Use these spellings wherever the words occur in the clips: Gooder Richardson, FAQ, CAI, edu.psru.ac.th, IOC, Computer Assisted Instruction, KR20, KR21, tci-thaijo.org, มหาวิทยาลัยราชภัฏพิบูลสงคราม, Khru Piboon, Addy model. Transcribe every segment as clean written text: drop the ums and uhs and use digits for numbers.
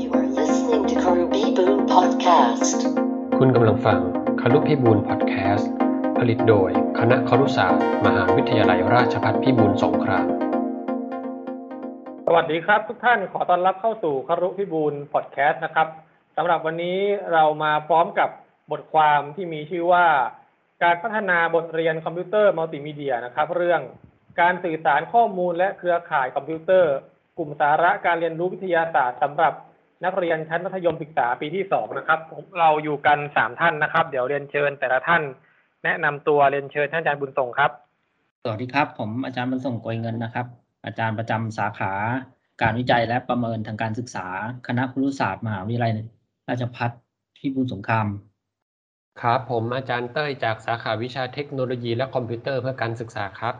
You are listening to Khru Piboon Podcast. คุณกำลังฟัง Khru Piboon Podcast ผลิตโดยคณะครุศาสตร์มหาวิทยาลัยราชภัฏพิบูลสงครามสวัสดีครับทุกท่านขอต้อนรับเข้าสู่ Khru Piboon Podcast นะครับสำหรับวันนี้เรามาพร้อมกับบทความที่มีชื่อว่าการพัฒนาบทเรียนคอมพิวเตอร์มัลติมีเดียนะครับเรื่องการสื่อสารข้อมูลและเครือข่ายคอมพิวเตอร์กลุ่มสาระการเรียนรู้วิทยาศาสตร์สำหรับนักเรียนชั้นมัธยมศึกษาปีที่2นะครับเราอยู่กัน3ท่านนะครับเดี๋ยวเรียนเชิญแต่ละท่านแนะนำตัวเรียนเชิญท่านอาจารย์บุญส่งครับสวัสดีครับผมอาจารย์บุญส่งกวยเงินนะครับอาจารย์ประจำสาขาการวิจัยและประเมินทางการศึกษาคณะครุศาสตร์มหาวิทยาลัยราชภัฏพิบูลสงครามครับผมอาจารย์เต้ยจากสาขาวิชาเทคโนโลยีและคอมพิวเตอร์เพื่อการศึกษาครับ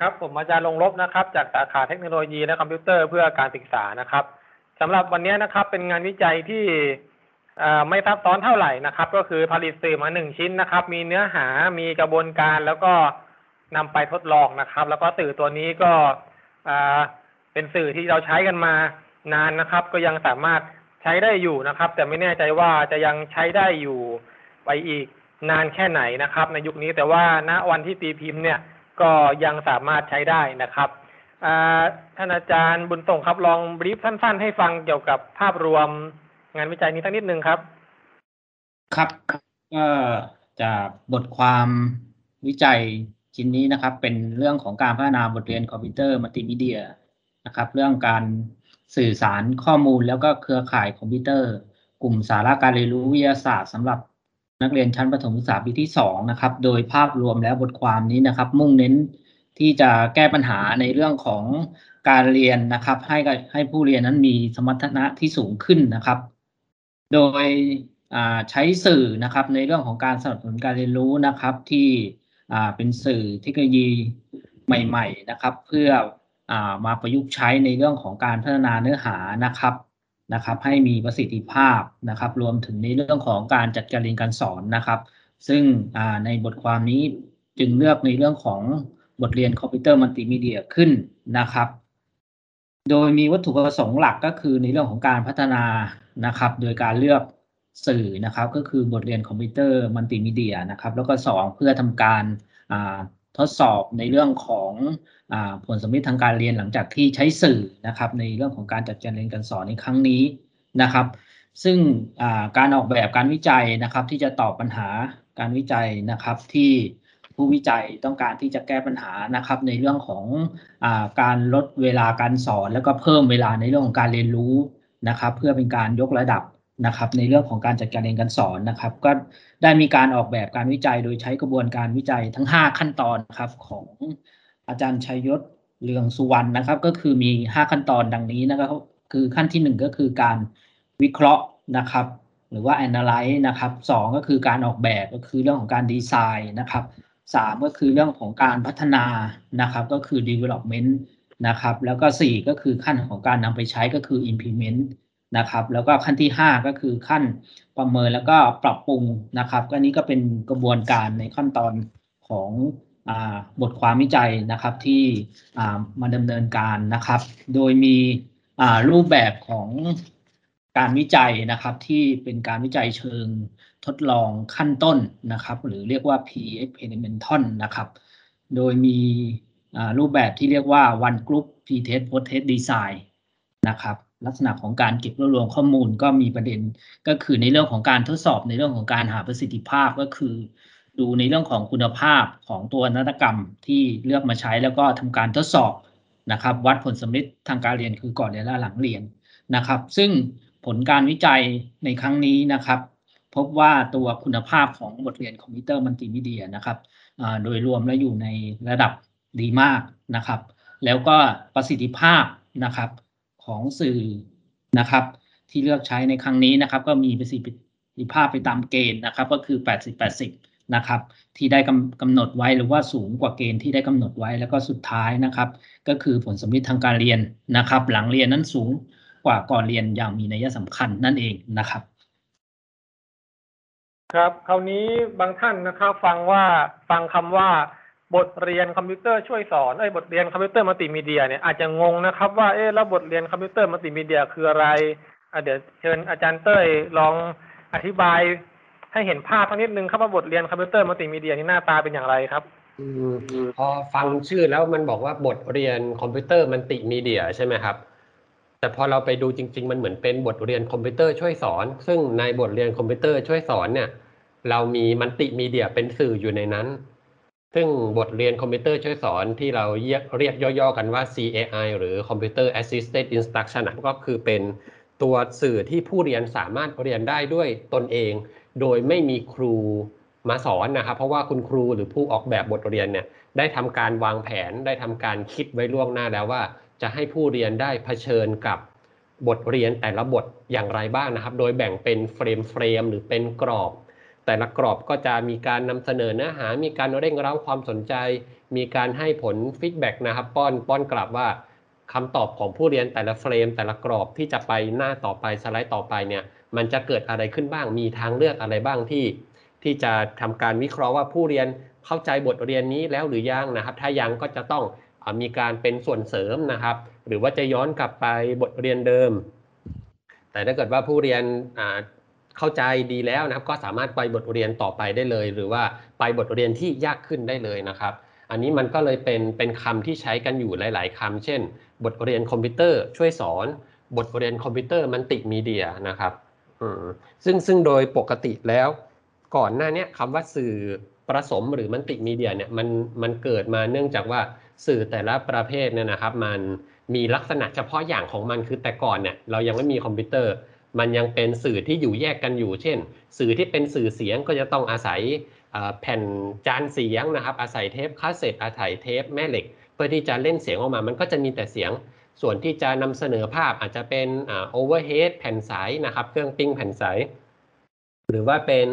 ครับผมอาจารย์ลงลบนะครับจากสาขาเทคโนโลยีและคอมพิวเตอร์เพื่อการศึกษานะครับสำหรับวันนี้นะครับเป็นงานวิจัยที่ไม่ซับซ้อนเท่าไหร่นะครับก็คือผลิตสื่อมา1ชิ้นนะครับมีเนื้อหามีกระบวนการแล้วก็นำไปทดลองนะครับแล้วก็สื่อตัวนี้ก็เป็นสื่อที่เราใช้กันมานานนะครับก็ยังสามารถใช้ได้อยู่นะครับแต่ไม่แน่ใจว่าจะยังใช้ได้อยู่ไปอีกนานแค่ไหนนะครับในยุคนี้แต่ว่าณวันที่ตีพิมพ์เนี่ยก็ยังสามารถใช้ได้นะครับท่านอาจารย์บุญส่งครับลองบรีฟสั้นๆให้ฟังเกี่ยวกับภาพรวมงานวิจัยนี้สักนิดนึงครับครับก็จากบทความวิจัยชิ้นนี้นะครับเป็นเรื่องของการพัฒนาบทเรียนคอมพิวเตอร์มัลติมีเดียนะครับเรื่องการสื่อสารข้อมูลแล้วก็เครือข่ายคอมพิวเตอร์กลุ่มสาระการเรียนรู้วิทยาศาสตร์สำหรับนักเรียนชั้นประถมศึกษาปีที่2นะครับโดยภาพรวมแล้วบทความนี้นะครับมุ่งเน้นที่จะแก้ปัญหาในเรื่องของการเรียนนะครับให้ผู้เรียนนั้นมีสมรรถนะที่สูงขึ้นนะครับโดยใช้สื่อนะครับในเรื่องของการสนับสนุนการเรียนรู้นะครับที่เป็นสื่อเทคโนโลยีใหม่ๆนะครับเพื่อมาประยุกต์ใช้ในเรื่องของการพัฒนาเนื้อหานะครับให้มีประสิทธิภาพนะครับรวมถึงในเรื่องของการจัดการเรียนการสอนนะครับซึ่งในบทความนี้จึงเลือกในเรื่องของบทเรียนคอมพิวเตอร์มัลติมีเดียขึ้นนะครับโดยมีวัตถุประสงค์หลักก็คือในเรื่องของการพัฒนานะครับโดยการเลือกสื่อนะครับก็คือบทเรียนคอมพิวเตอร์มัลติมีเดียนะครับแล้วก็2เพื่อทำการทดสอบในเรื่องของผลสัมฤทธิ์ทางการเรียนหลังจากที่ใช้สื่อนะครับในเรื่องของการจัดการเรียนการสอนในครั้งนี้นะครับซึ่งการออกแบบการวิจัยนะครับที่จะตอบปัญหาการวิจัยนะครับที่ผู้วิจัยต้องการที่จะแก้ปัญหานะครับในเรื่องของการลดเวลาการสอนแล้วก็เพิ่มเวลาในเรื่องของการเรียนรู้นะครับเพื่อเป็นการยกระดับนะครับในเรื่องของการจัดการเรียนการสอนนะครับก็ได้มีการออกแบบการวิจัยโดยใช้กระบวนการวิจัยทั้ง5ขั้นตอนครับของอาจารย์ชัยยศเรืองสุวรรณนะครับก็คือมี5ขั้นตอนดังนี้นะครับคือขั้นที่1ก็คือการวิเคราะห์นะครับหรือว่า analyze นะครับ2ก็คือการออกแบบก็คือเรื่องของการดีไซน์นะครับ3ก็คือเรื่องของการพัฒนานะครับก็คือ development นะครับแล้วก็4ก็คือขั้นของการนำไปใช้ก็คือ implementนะครับแล้วก็ขั้นที่5ก็คือขั้นประเมินแล้วก็ปรับปรุงนะครับอันนี้ก็เป็นกระบวนการในขั้นตอนของบทความวิจัยนะครับที่มาดำเนินการนะครับโดยมีรูปแบบของการวิจัยนะครับที่เป็นการวิจัยเชิงทดลองขั้นต้นนะครับหรือเรียกว่า pre-experimental นะครับโดยมีรูปแบบที่เรียกว่า one group pre-test post-test design นะครับลักษณะของการเก็บรวบรวมข้อมูลก็มีประเด็นก็คือในเรื่องของการทดสอบในเรื่องของการหาประสิทธิภาพก็คือดูในเรื่องของคุณภาพของตัวนวัตกรรมที่เลือกมาใช้แล้วก็ทำการทดสอบนะครับวัดผลสัมฤทธิ์ทางการเรียนคือก่อนเรียนและหลังเรียนนะครับซึ่งผลการวิจัยในครั้งนี้นะครับพบว่าตัวคุณภาพของบทเรียนคอมพิวเตอร์มัลติมีเดียนะครับโดยรวมแล้วอยู่ในระดับดีมากนะครับแล้วก็ประสิทธิภาพนะครับของสื่อนะครับที่เลือกใช้ในครั้งนี้นะครับก็มีประสิทธิภาพไปตามเกณฑ์นะครับก็คือ 80-80 นะครับที่ได้กำหนดไว้หรือว่าสูงกว่าเกณฑ์ที่ได้กำหนดไว้แล้วก็สุดท้ายนะครับก็คือผลสัมฤทธิ์ทางการเรียนนะครับหลังเรียนนั้นสูงกว่าก่อนเรียนอย่างมีนัยสำคัญนั่นเองนะครับครับคราวนี้บางท่านนะครับฟังคำว่าบทเรียนคอมพิวเตอร์ช่วยสอนบทเรียนคอมพิวเตอร์มัลติมีเดียเนี่ยอาจจะงงนะครับว่าแล้วบทเรียนคอมพิวเตอร์มัลติมีเดียคืออะไร เดี๋ยวเชิญอาจารย์เต้ยลองอธิบายให้เห็นภาพสักนิดนึงครับว่าบทเรียนคอมพิวเตอร์มัลติมีเดียนี่หน้าตาเป็นอย่างไรครับพอฟังชื่อแล้วมันบอกว่าบทเรียนคอมพิวเตอร์มัลติมีเดียใช่ไหมครับแต่พอเราไปดูจริงๆมันเหมือนเป็นบทเรียนคอมพิวเตอร์ช่วยสอนซึ่งในบทเรียนคอมพิวเตอร์ช่วยสอนเนี่ยเรามีมัลติมีเดียเป็นสื่ออยู่ในนั้นซึ่งบทเรียนคอมพิวเตอร์ช่วยสอนที่เราเรียกย่อๆกันว่า CAI หรือ Computer Assisted Instruction ก็คือเป็นตัวสื่อที่ผู้เรียนสามารถเรียนได้ด้วยตนเองโดยไม่มีครูมาสอนนะครับเพราะว่าคุณครูหรือผู้ออกแบบบทเรียนเนี่ยได้ทำการวางแผนได้ทำการคิดไว้ล่วงหน้าแล้วว่าจะให้ผู้เรียนได้เผชิญกับบทเรียนแต่ละบทอย่างไรบ้างนะครับโดยแบ่งเป็นเฟรมหรือเป็นกรอบแต่ละกรอบก็จะมีการนำเสนอเนื้อหามีการเร่งเร้าความสนใจมีการให้ผลฟีดแบ็กนะครับป้อนกลับว่าคำตอบของผู้เรียนแต่ละเฟรมแต่ละกรอบที่จะไปหน้าต่อไปสไลด์ต่อไปเนี่ยมันจะเกิดอะไรขึ้นบ้างมีทางเลือกอะไรบ้างที่จะทำการวิเคราะห์ว่าผู้เรียนเข้าใจบทเรียนนี้แล้วหรือยังนะครับถ้ายังก็จะต้องมีการเป็นส่วนเสริมนะครับหรือว่าจะย้อนกลับไปบทเรียนเดิมแต่ถ้าเกิดว่าผู้เรียนเข้าใจดีแล้วนะครับก็สามารถไปบทเรียนต่อไปได้เลยหรือว่าไปบทเรียนที่ยากขึ้นได้เลยนะครับอันนี้มันก็เลยเป็นคำที่ใช้กันอยู่หลายๆคำเช่นบทเรียนคอมพิวเตอร์ช่วยสอนบทเรียนคอมพิวเตอร์มัลติมีเดียนะครับซึ่งโดยปกติแล้วก่อนหน้านี้คำว่าสื่อประสมหรือมัลติมีเดียเนี่ยมันเกิดมาเนื่องจากว่าสื่อแต่ละประเภทเนี่ยนะครับมันมีลักษณะเฉพาะอย่างของมันคือแต่ก่อนเนี่ยเรายังไม่มีคอมพิวเตอร์มันยังเป็นสื่อที่อยู่แยกกันอยู่เช่นสื่อที่เป็นสื่อเสียงก็จะต้องอาศัยแผ่นจานเสียงนะครับอาศัยเทปคาสเซ็ตอาศัยเทปแม่เหล็กเพื่อที่จะเล่นเสียงออกมามันก็จะมีแต่เสียงส่วนที่จะนำเสนอภาพอาจจะเป็นโอเวอร์เฮดแผ่นใสนะครับเครื่องติ้งแผ่นใสหรือว่าเป็น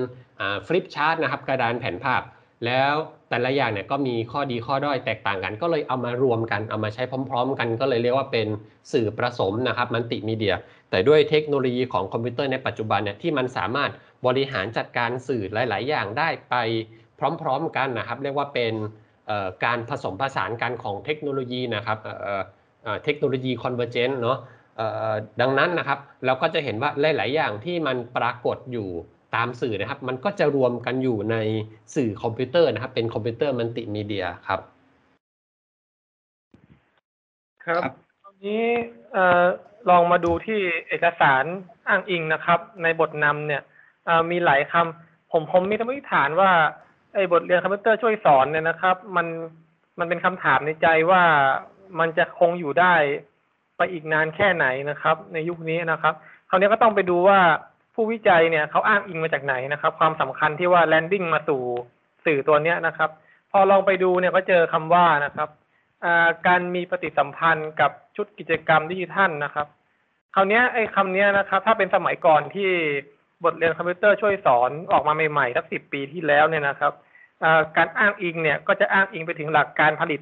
ฟลิปชาร์ตนะครับกระดานแผ่นภาพแล้วแต่ละอย่างเนี่ยก็มีข้อดีข้อด้อยแตกต่างกันก็เลยเอามารวมกันเอามาใช้พร้อมๆกันก็เลยเรียกว่าเป็นสื่อประสมนะครับมัลติมีเดียแต่ด้วยเทคโนโลยีของคอมพิวเตอร์ในปัจจุบันเนี่ยที่มันสามารถบริหารจัดการสื่อหลายๆอย่างได้ไปพร้อมๆกันนะครับเรียกว่าเป็นการผสมผสานกันของเทคโนโลยีนะครับเทคโนโลยีคอนเวอร์เจนต์เนาะดังนั้นนะครับเราก็จะเห็นว่าหลายๆอย่างที่มันปรากฏอยู่ตามสื่อนะครับมันก็จะรวมกันอยู่ในสื่อคอมพิวเตอร์นะครับเป็นคอมพิวเตอร์มัลติมีเดียครับครับตอนนี้ลองมาดูที่เอกสารอ้างอิงนะครับในบทนำเนี่ยมีหลายคำผมมีคำวิจารณ์ว่าไอ้บทเรียนคอมพิวเตอร์ช่วยสอนเนี่ยนะครับมันเป็นคำถามในใจว่ามันจะคงอยู่ได้ไปอีกนานแค่ไหนนะครับในยุคนี้นะครับคราวนี้ก็ต้องไปดูว่าผู้วิจัยเนี่ยเขาอ้างอิงมาจากไหนนะครับความสำคัญที่ว่า landing มาสู่สื่อตัวเนี้ยนะครับพอลองไปดูเนี่ยก็เจอคำว่านะครับการมีปฏิสัมพันธ์กับชุดกิจกรรมดิจิทัลนะครับคราวนี้ไอ้คำนี้นะครับถ้าเป็นสมัยก่อนที่บทเรียนคอมพิวเตอร์ช่วยสอนออกมาใหม่ๆสัก10 ปีที่แล้วเนี่ยนะครับการอ้างอิงเนี่ยก็จะอ้างอิงไปถึงหลักการผลิต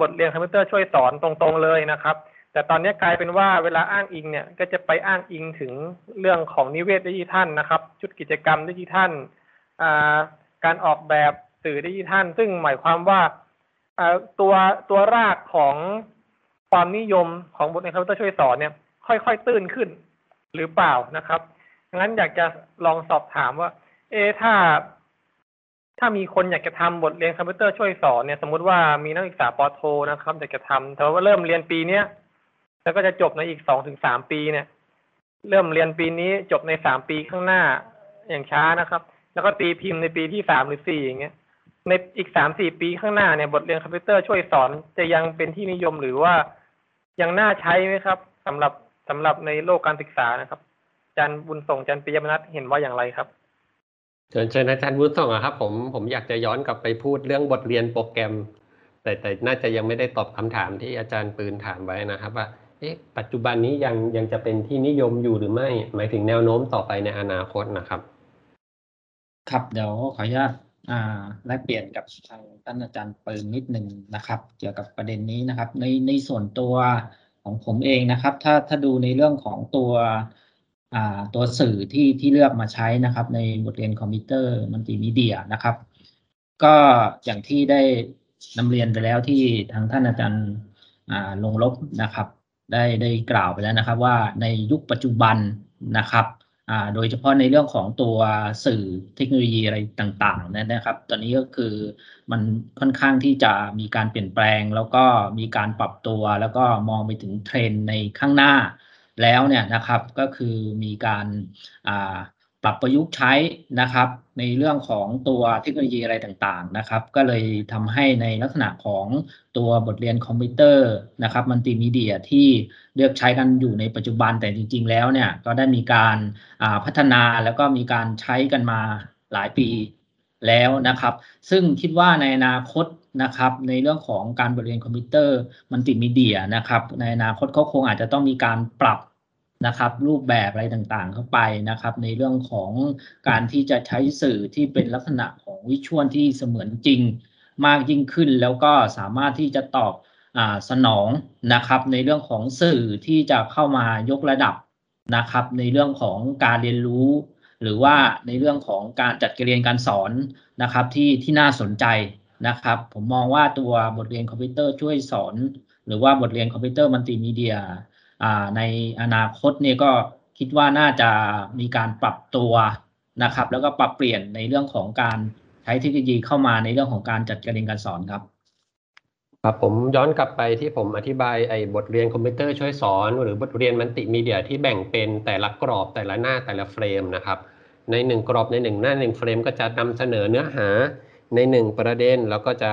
บทเรียนคอมพิวเตอร์ช่วยสอนตรงๆเลยนะครับแต่ตอนนี้กลายเป็นว่าเวลาอ้างอิงเนี่ยก็จะไปอ้างอิงถึงเรื่องของนิเวศดิจิทัลนะครับชุดกิจกรรมดิจิทัลการออกแบบสื่อดิจิทัลซึ่งหมายความว่าตัวรากของความนิยมของบทเรียนคอมพิวเตอร์ช่วยสอนเนี่ยค่อยๆตื้นขึ้นหรือเปล่านะครับงั้นอยากจะลองสอบถามว่าถ้ามีคนอยากจะทำบทเรียนคอมพิวเตอร์ช่วยสอนเนี่ยสมมติว่ามีนักศึกษาป.โทนะครับอยากจะทำแต่ว่าเริ่มเรียนปีนี้แล้วก็จะจบในอีก 2-3 ปีเนี่ยเริ่มเรียนปีนี้จบใน3 ปีข้างหน้าอย่างช้านะครับแล้วก็ตีพิมพ์ในปีที่3 หรือ 4อย่างเงี้ยในอีก 3-4 ปีข้างหน้าเนี่ยบทเรียนคอมพิวเตอร์ช่วยสอนจะยังเป็นที่นิยมหรือว่ายังน่าใช้ไหมครับสำหรับในโลกการศึกษานะครับอาจารย์บุญส่งอาจารย์ปิยมนัสเห็นว่าอย่างไรครับเชิญอาจารย์บุญส่งครับผมอยากจะย้อนกลับไปพูดเรื่องบทเรียนโปรแกรมแต่น่าจะยังไม่ได้ตอบคำถามที่อาจารย์ปืนถามไว้นะครับว่าปัจจุบันนี้ยังจะเป็นที่นิยมอยู่หรือไม่หมายถึงแนวโน้มต่อไปในอนาคตนะครับครับเดี๋ยวขออนุญาตแลกเปลี่ยนกับทางท่านอาจารย์ปืนนิดหนึ่งนะครับเกี่ยวกับประเด็นนี้นะครับในส่วนตัวของผมเองนะครับถ้าดูในเรื่องของตัวสื่อที่เลือกมาใช้นะครับในบทเรียนคอมพิวเตอร์มัลติมีเดียนะครับก็อย่างที่ได้นำเรียนไปแล้วที่ทางท่านอาจารย์ลงลบนะครับได้กล่าวไปแล้วนะครับว่าในยุคปัจจุบัน นะครับโดยเฉพาะในเรื่องของตัวสื่อเทคโนโลยีอะไรต่างๆนะครับตอนนี้ก็คือมันค่อนข้างที่จะมีการเปลี่ยนแปลงแล้วก็มีการปรับตัวแล้วก็มองไปถึงเทรนด์ในข้างหน้าแล้วเนี่ยนะครับก็คือมีการปรับประยุกต์ใช้นะครับในเรื่องของตัวเทคโนโลยีอะไรต่างๆนะครับก็เลยทำให้ในลักษณะของตัวบทเรียนคอมพิวเตอร์นะครับมัลติมีเดียที่เลือกใช้กันอยู่ในปัจจุบันแต่จริงๆแล้วเนี่ยก็ได้มีการพัฒนาแล้วก็มีการใช้กันมาหลายปีแล้วนะครับซึ่งคิดว่าในอนาคตนะครับในเรื่องของการบทเรียนคอมพิวเตอร์มัลติมีเดียนะครับในอนาคตเขาคงอาจจะต้องมีการปรับนะครับรูปแบบอะไรต่างๆเข้าไปนะครับในเรื่องของการที่จะใช้สื่อที่เป็นลักษณะของวิชวลที่เสมือนจริงมากยิ่งขึ้นแล้วก็สามารถที่จะตอบสนองนะครับในเรื่องของสื่อที่จะเข้ามายกระดับนะครับในเรื่องของการเรียนรู้หรือว่าในเรื่องของการจัดการเรียนการสอนนะครับที่น่าสนใจนะครับผมมองว่าตัวบทเรียนคอมพิวเตอร์ช่วยสอนหรือว่าบทเรียนคอมพิวเตอร์มัลติมีเดียในอนาคตเนี่ยก็คิดว่าน่าจะมีการปรับตัวนะครับแล้วก็ปรับเปลี่ยนในเรื่องของการใช้เทคโนโลยีเข้ามาในเรื่องของการจัดการเรียนการสอนครับครับผมย้อนกลับไปที่ผมอธิบายไอ้บทเรียนคอมพิวเตอร์ช่วยสอนหรือบทเรียนมัลติมีเดียที่แบ่งเป็นแต่ละกรอบแต่ละหน้าแต่ละเฟรมนะครับใน1กรอบใน1หน้า1เฟรมก็จะนำเสนอเนื้อหาใน1ประเด็นแล้วก็จะ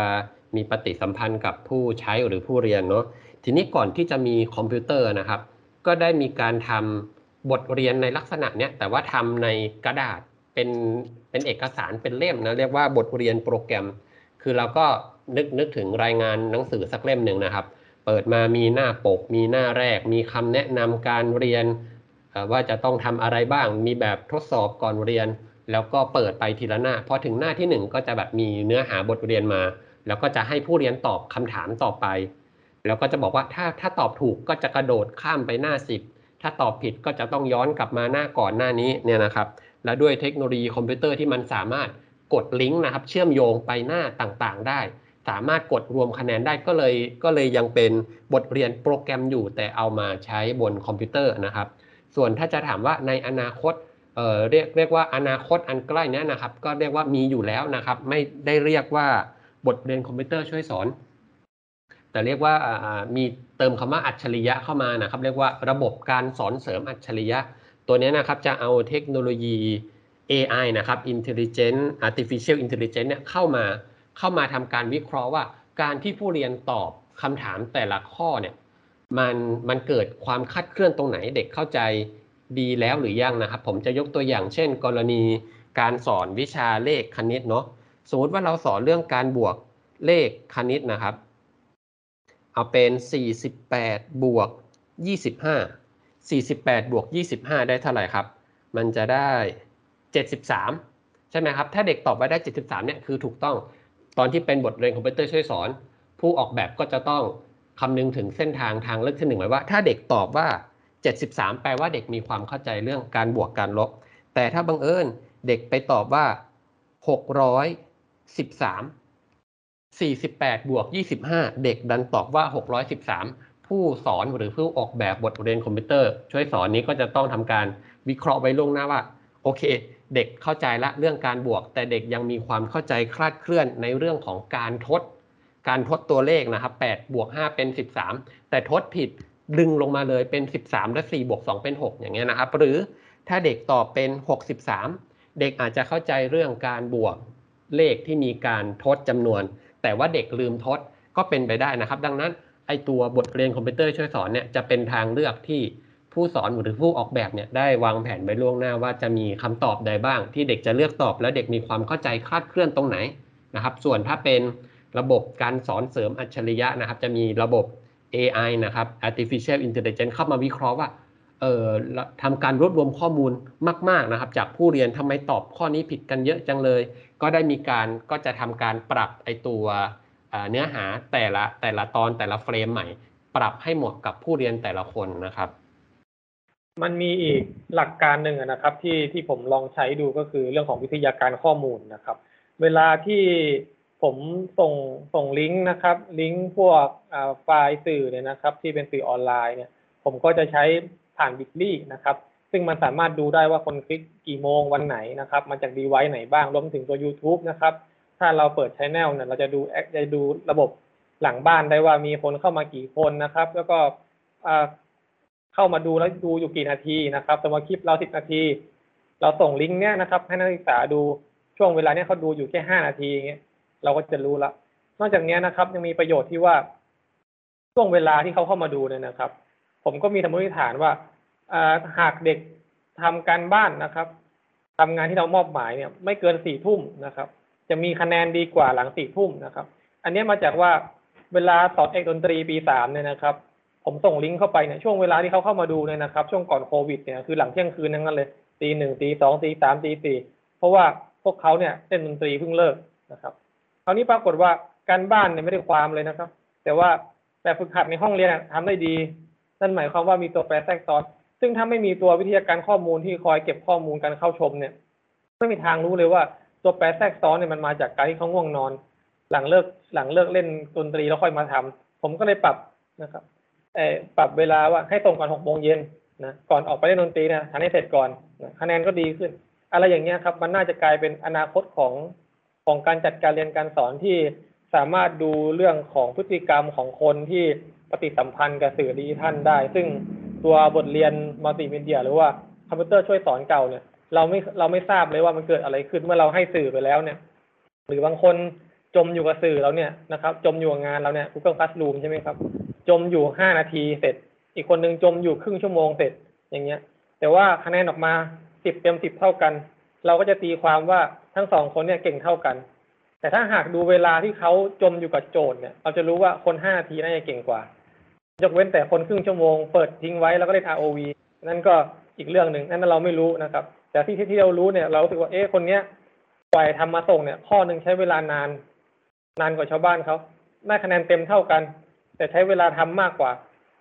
มีปฏิสัมพันธ์กับผู้ใช้หรือผู้เรียนเนาะทีนี้ก่อนที่จะมีคอมพิวเตอร์นะครับก็ได้มีการทำบทเรียนในลักษณะเนี้ยแต่ว่าทำในกระดาษเป็นเอกสารเป็นเล่มนะเรียกว่าบทเรียนโปรแกรมคือเราก็นึกถึงรายงานหนังสือสักเล่มหนึ่งนะครับเปิดมามีหน้าปกมีหน้าแรกมีคำแนะนำการเรียนว่าจะต้องทำอะไรบ้างมีแบบทดสอบก่อนเรียนแล้วก็เปิดไปทีละหน้าพอถึงหน้าที่1ก็จะแบบมีเนื้อหาบทเรียนมาแล้วก็จะให้ผู้เรียนตอบคำถามต่อไปแล้วก็จะบอกว่าถ้าตอบถูกก็จะกระโดดข้ามไปหน้า10ถ้าตอบผิดก็จะต้องย้อนกลับมาหน้าก่อนหน้านี้เนี่ยนะครับและด้วยเทคโนโลยีคอมพิวเตอร์ที่มันสามารถกดลิงก์นะครับเชื่อมโยงไปหน้าต่างๆได้สามารถกดรวมคะแนนได้ก็เลยยังเป็นบทเรียนโปรแกรมอยู่แต่เอามาใช้บนคอมพิวเตอร์นะครับส่วนถ้าจะถามว่าในอนาคตเรียกว่าอนาคตอันใกล้นี้นะครับก็เรียกว่ามีอยู่แล้วนะครับไม่ได้เรียกว่าบทเรียนคอมพิวเตอร์ช่วยสอนแต่เรียกว่ามีเติมคำว่าอัจฉริยะเข้ามานะครับเรียกว่าระบบการสอนเสริมอัจฉริยะตัวนี้นะครับจะเอาเทคโนโลยี AI นะครับ Intelligent Artificial Intelligence เนี่ยเข้ามาทำการวิเคราะห์ว่าการที่ผู้เรียนตอบคำถามแต่ละข้อเนี่ยมันเกิดความคลาดเคลื่อนตรงไหนเด็กเข้าใจดีแล้วหรือยังนะครับผมจะยกตัวอย่างเช่นกรณีการสอนวิชาเลขคณิตเนาะสมมติว่าเราสอนเรื่องการบวกเลขคณิตนะครับเอาเป็น48 บวก 25 48 บวก 25ได้เท่าไหร่ครับมันจะได้73ใช่ไหมครับถ้าเด็กตอบว่าได้73เนี่ยคือถูกต้องตอนที่เป็นบทเรียนคอมพิวเตอร์ช่วยสอนผู้ออกแบบก็จะต้องคำนึงถึงเส้นทางทางเลือกที่1ไว้ว่าถ้าเด็กตอบว่า73แปลว่าเด็กมีความเข้าใจเรื่องการบวกการลบแต่ถ้าบังเอิญเด็กไปตอบว่า613 48 บวก 25เด็กดันตอบว่า613ผู้สอนหรือผู้ออกแบบบทเรียนคอมพิวเตอร์ช่วยสอนนี้ก็จะต้องทำการวิเคราะห์ไว้ล่วงหน้าว่าโอเคเด็กเข้าใจละเรื่องการบวกแต่เด็กยังมีความเข้าใจคลาดเคลื่อนในเรื่องของการทดตัวเลขนะครับ8บวก5เป็น13แต่ทดผิดดึงลงมาเลยเป็น13และ4บวก2เป็น6อย่างเงี้ยนะครับหรือถ้าเด็กตอบเป็น63เด็กอาจจะเข้าใจเรื่องการบวกเลขที่มีการทดจำนวนแต่ว่าเด็กลืมทดก็เป็นไปได้นะครับดังนั้นไอตัวบทเรียนคอมพิวเตอร์ช่วยสอนเนี่ยจะเป็นทางเลือกที่ผู้สอนหรือผู้ออกแบบเนี่ยได้วางแผนไว้ล่วงหน้าว่าจะมีคำตอบใดบ้างที่เด็กจะเลือกตอบแล้วเด็กมีความเข้าใจคลาดเคลื่อนตรงไหนนะครับส่วนถ้าเป็นระบบการสอนเสริมอัจฉริยะนะครับจะมีระบบ AI นะครับ Artificial Intelligence เข้ามาวิเคราะห์ว่าทำการรวบรวมข้อมูลมากๆนะครับจากผู้เรียนทำไมตอบข้อนี้ผิดกันเยอะจังเลยก็ได้มีการก็จะทำการปรับไอตัวเนื้อหาแต่ละตอนแต่ละเฟรมใหม่ปรับให้เหมาะกับผู้เรียนแต่ละคนนะครับมันมีอีกหลักการหนึ่งนะครับที่ผมลองใช้ดูก็คือเรื่องของวิทยาการข้อมูลนะครับเวลาที่ผมส่งลิงก์นะครับลิงก์พวกไฟล์สื่อเนี่ยนะครับที่เป็นสื่อออนไลน์เนี่ยผมก็จะใช้ผ่านบิตลี่นะครับ ซึ่งมันสามารถดูได้ว่าคนคลิกกี่โมงวันไหนนะครับมาจาก device ไหนบ้างรวมถึงตัว YouTube นะครับถ้าเราเปิด channel เนี่ยเราจะดูระบบหลังบ้านได้ว่ามีคนเข้ามากี่คนนะครับแล้วก็เข้ามาดูแล้วดูอยู่กี่นาทีนะครับสมมติคลิปเรา10นาทีเราส่งลิงก์เนี้ยนะครับให้นักศึกษาดูช่วงเวลาเนี้ยเขาดูอยู่แค่5นาทีอย่างเงี้ยเราก็จะรู้ละนอกจากนี้นะครับยังมีประโยชน์ที่ว่าช่วงเวลาที่เขาเข้ามาดูเนี่ยนะครับผมก็มีสมมติฐานว่าหากเด็กทำการบ้านนะครับทำงานที่เรามอบหมายเนี่ยไม่เกิน4 ทุ่มนะครับจะมีคะแนนดีกว่าหลัง4 ทุ่มนะครับอันนี้มาจากว่าเวลาสอนเอกดนตรีปี3เนี่ยนะครับผมส่งลิงก์เข้าไปเนี่ยช่วงเวลาที่เขาเข้ามาดูเนี่ยนะครับช่วงก่อนโควิดเนี่ยคือหลังเที่ยงคืนนั่นเลยตี 1ตี 2ตี 3ตี 4เพราะว่าพวกเขาเนี่ยเล่นดนตรีเพิ่งเลิกนะครับคราวนี้ปรากฏว่าการบ้านเนี่ยไม่ได้ความเลยนะครับแต่ว่าแบบฝึกหัดในห้องเรียนทำได้ดีนั่นหมายความว่ามีตัวแปรแทรกซ้อนซึ่งถ้าไม่มีตัววิทยาการข้อมูลที่คอยเก็บข้อมูลการเข้าชมเนี่ยไม่มีทางรู้เลยว่าตัวแปรแทรกซ้อนเนี่ยมันมาจากการที่เขาง่วงนอนหลังเลิกเล่นดนตรีแล้วค่อยมาทำผมก็เลยปรับนะครับปรับเวลาว่าให้ตรงก่อน18:00นะก่อนออกไปเล่นดนตรีนะทำให้เสร็จก่อนคะแนนก็ดีขึ้นอะไรอย่างเงี้ยครับมันน่าจะกลายเป็นอนาคตของการจัดการเรียนการสอนที่สามารถดูเรื่องของพฤติกรรมของคนที่ปฏิสัมพันธ์กับสื่อดิจิทัลได้ซึ่งตัวบทเรียนมัลติมีเดียหรือว่าคอมพิวเตอร์ช่วยสอนเก่าเนี่ยเราไม่ทราบเลยว่ามันเกิดอะไรขึ้นเมื่อเราให้สื่อไปแล้วเนี่ยหรือบางคนจมอยู่กับสื่อเราเนี่ยนะครับจมอยู่กับงานเราเนี่ย Google Classroom ใช่ไหมครับจมอยู่5นาทีเสร็จอีกคนหนึ่งจมอยู่ครึ่งชั่วโมงเสร็จอย่างเงี้ยแต่ว่าคะแนนออกมา10 เต็ม 10เท่ากันเราก็จะตีความว่าทั้ง2 คนเนี่ยเก่งเท่ากันแต่ถ้าหากดูเวลาที่เขาจมอยู่กับโจทย์เนี่ยเราจะรู้ว่าคน5นาทีน่าจะเก่งกว่ายกเว้นแต่คนครึ่งชั่วโมงเปิดทิ้งไว้แล้วก็เล่น ROV นั่นก็อีกเรื่องหนึ่งนั่นเราไม่รู้นะครับแต่ที่เรารู้เนี่ยเรารู้สึกว่าคนเนี้ยปล่อยทำมาส่งเนี่ยข้อหนึ่งใช้เวลานานกว่าชาวบ้านเขาได้คะแนนเต็มเท่ากันแต่ใช้เวลาทำมากกว่า